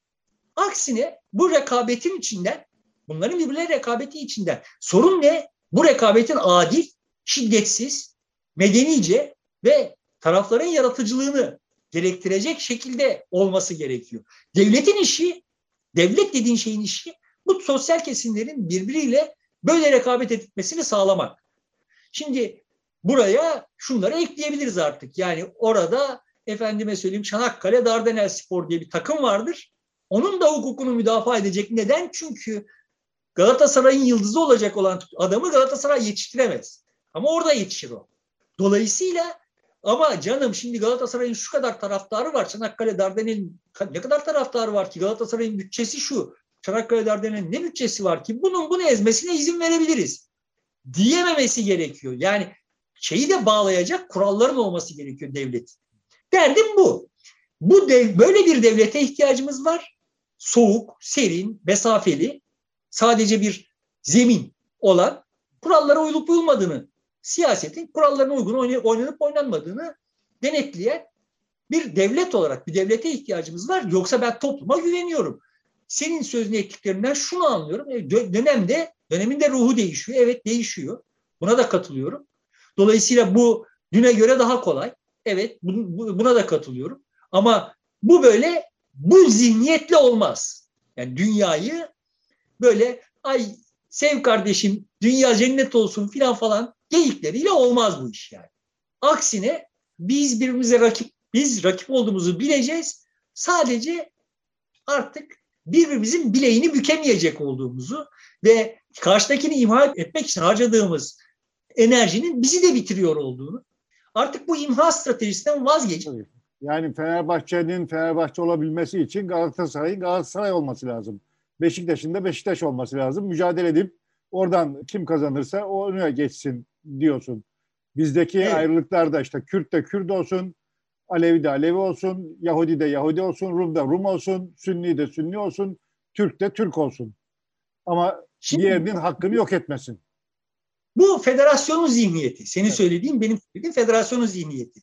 Aksine bu rekabetin içinden, bunların birbirleri rekabeti içinden. Sorun ne? Bu rekabetin adil, şiddetsiz, medenice ve tarafların yaratıcılığını gerektirecek şekilde olması gerekiyor. Devletin işi, devlet dediğin şeyin işi bu sosyal kesimlerin birbiriyle böyle rekabet etmesini sağlamak. Şimdi buraya şunları ekleyebiliriz artık. Yani orada efendime söyleyeyim Çanakkale Dardanel Spor diye bir takım vardır. Onun da hukukunu müdafaa edecek. Neden? Çünkü Galatasaray'ın yıldızı olacak olan adamı Galatasaray yetiştiremez. Ama orada yetişir o. Dolayısıyla ama canım şimdi Galatasaray'ın şu kadar taraftarı var. Çanakkale Dardanel'in ne kadar taraftarı var ki? Galatasaray'ın bütçesi şu. Çanakkale Dardanel'in ne bütçesi var ki? Bunun bunu ezmesine izin verebiliriz. Diyememesi gerekiyor. Yani şeyi de bağlayacak kuralların olması gerekiyor devletin. Derdim bu. Bu dev, böyle bir devlete ihtiyacımız var. Soğuk, serin, mesafeli, sadece bir zemin olan, kurallara uyulup uyulmadığını, siyasetin kurallarına uygun oynanıp oynanmadığını denetleyen bir devlet olarak bir devlete ihtiyacımız var. Yoksa ben topluma güveniyorum. Senin sözünü ettiklerinden şunu anlıyorum. Dönemde, dönemin de ruhu değişiyor. Evet değişiyor. Buna da katılıyorum. Dolayısıyla bu düne göre daha kolay. Evet buna da katılıyorum. Ama bu böyle bu zihniyetle olmaz. Yani dünyayı böyle ay sev kardeşim dünya cennet olsun filan falan geyikleriyle olmaz bu iş yani. Aksine biz birbirimize rakip, biz rakip olduğumuzu bileceğiz. Sadece artık birbirimizin bileğini bükemeyecek olduğumuzu ve karşıdakini imha etmek için harcadığımız enerjinin bizi de bitiriyor olduğunu. Artık bu imha stratejisinden vazgeçin. Yani Fenerbahçe'nin Fenerbahçe olabilmesi için Galatasaray'ın Galatasaray olması lazım. Beşiktaş'ın da Beşiktaş olması lazım. Mücadele edip oradan kim kazanırsa o önüne geçsin diyorsun. Bizdeki evet. Ayrılıklar da işte Kürt de Kürt olsun, Alevi de Alevi olsun, Yahudi de Yahudi olsun, Rum da Rum olsun, Sünni de Sünni olsun, Türk de Türk olsun. Ama şimdi, diğerinin hakkını yok etmesin. Bu federasyonun zihniyeti. Senin evet. söylediğin benim söylediğim federasyonun zihniyeti.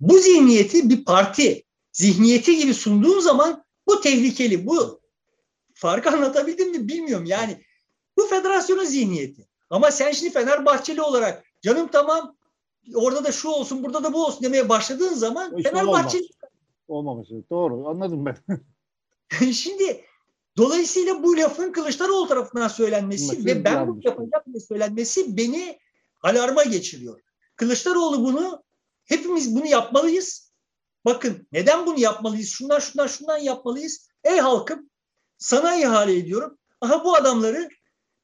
Bu zihniyeti bir parti zihniyeti gibi sunduğun zaman bu tehlikeli, bu farkı anlatabildim mi bilmiyorum yani. Bu federasyonun zihniyeti. Ama sen şimdi Fenerbahçeli olarak canım tamam orada da şu olsun burada da bu olsun demeye başladığın zaman işte Fenerbahçeli... Olmamış. Olmamış. Doğru. Anladım ben. Şimdi dolayısıyla bu lafın Kılıçdaroğlu tarafından söylenmesi Mesela, ve ben bu yapacağım diye söylenmesi beni alarma geçiriyor. Kılıçdaroğlu bunu hepimiz bunu yapmalıyız. Bakın neden bunu yapmalıyız? Şundan şundan şundan yapmalıyız. Ey halkım sana ihale ediyorum. Aha bu adamları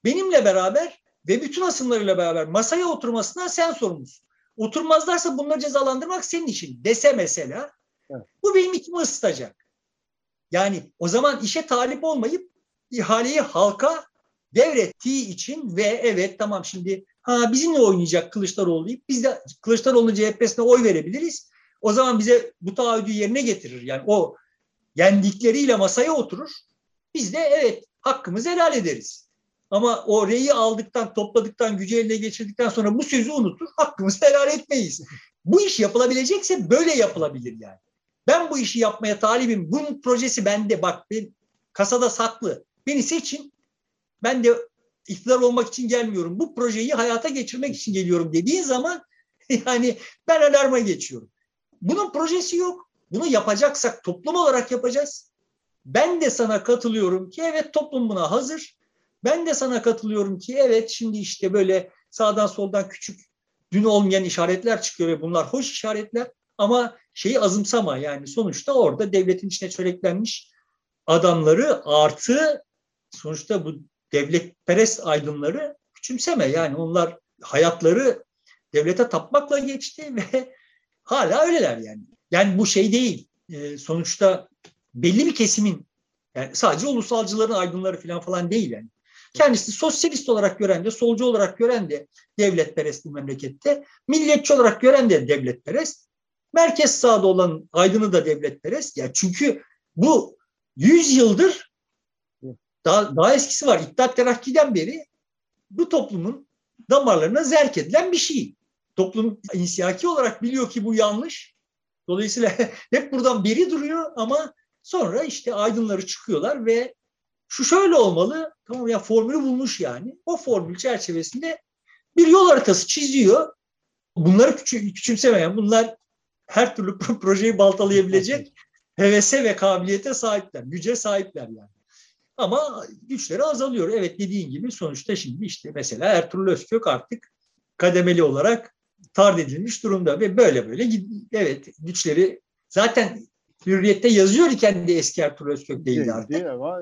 benimle beraber ve bütün asımlarıyla beraber masaya oturmasına sen sorumlusun. Oturmazlarsa bunları cezalandırmak senin işin dese mesela evet. bu benim içimi ısıtacak. Yani o zaman işe talip olmayıp ihaleyi halka devrettiği için ve evet tamam şimdi ha bizimle oynayacak Kılıçdaroğlu deyip biz de Kılıçdaroğlu C H P'sine oy verebiliriz. O zaman bize bu taahhüdü yerine getirir. Yani o yendikleriyle masaya oturur. Biz de evet hakkımızı helal ederiz. Ama o reyi aldıktan, topladıktan, gücü eline geçirdikten sonra bu sözü unutur, hakkımızı helal etmeyiz. Bu iş yapılabilecekse böyle yapılabilir yani. Ben bu işi yapmaya talibim, bunun projesi bende bak, benim, kasada saklı. Beni seçin, ben de iktidar olmak için gelmiyorum. Bu projeyi hayata geçirmek için geliyorum dediğin zaman yani ben alarma geçiyorum. Bunun projesi yok, bunu yapacaksak toplum olarak yapacağız. Ben de sana katılıyorum ki evet toplum buna hazır. Ben de sana katılıyorum ki evet şimdi işte böyle sağdan soldan küçük dün olmayan işaretler çıkıyor ve bunlar hoş işaretler ama şeyi azımsama yani sonuçta orada devletin içine çöreklenmiş adamları artı sonuçta bu devletperest aydınları küçümseme yani onlar hayatları devlete tapmakla geçti ve hala öyleler yani. Yani bu şey değil sonuçta belli bir kesimin yani sadece ulusalcıların aydınları falan falan değil yani. Kendisi sosyalist olarak gören de, solcu olarak gören de devletperest bu memlekette. Milliyetçi olarak gören de devletperest. Merkez sağda olan aydını da devletperest. Ya çünkü bu yüz yıldır, daha, daha eskisi var, İttihat Terakki'den beri bu toplumun damarlarına zerk edilen bir şey. Toplum insiyaki olarak biliyor ki bu yanlış. Dolayısıyla hep buradan biri duruyor ama sonra işte aydınları çıkıyorlar ve şu şöyle olmalı, tamam ya, formülü bulmuş yani. O formül çerçevesinde bir yol haritası çiziyor. Bunları küçü, küçümsemeyen, bunlar her türlü projeyi baltalayabilecek hevese ve kabiliyete sahipler, güce sahipler yani. Ama güçleri azalıyor. Evet, dediğin gibi sonuçta şimdi işte mesela Ertuğrul Özkök artık kademeli olarak tard edilmiş durumda ve böyle böyle evet güçleri zaten Hürriyet'te yazıyor iken de eski Ertuğrul Özkök değildi artık. Değil ama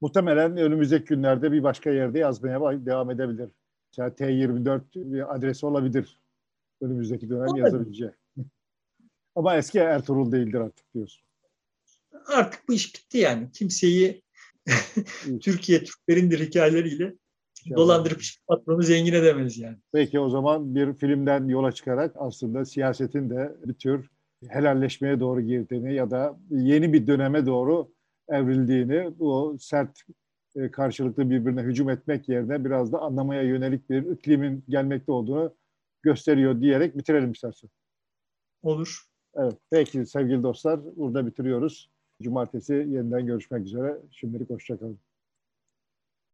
muhtemelen önümüzdeki günlerde bir başka yerde yazmaya devam edebilir. Yani T yirmi dört bir adresi olabilir önümüzdeki dönem olabilir. Yazabileceği. Ama eski Ertuğrul değildir artık diyorsun. Artık bu iş bitti yani. Kimseyi Türkiye Türklerindir hikayeleriyle dolandırıp patronu zengin edemez yani. Peki o zaman bir filmden yola çıkarak aslında siyasetin de bir tür helalleşmeye doğru girdiğini ya da yeni bir döneme doğru evrildiğini, o sert karşılıklı birbirine hücum etmek yerine biraz da anlamaya yönelik bir iklimin gelmekte olduğunu gösteriyor diyerek bitirelim istersen. Olur. Evet, peki sevgili dostlar, burada bitiriyoruz. Cumartesi yeniden görüşmek üzere. Şimdilik hoşça kalın.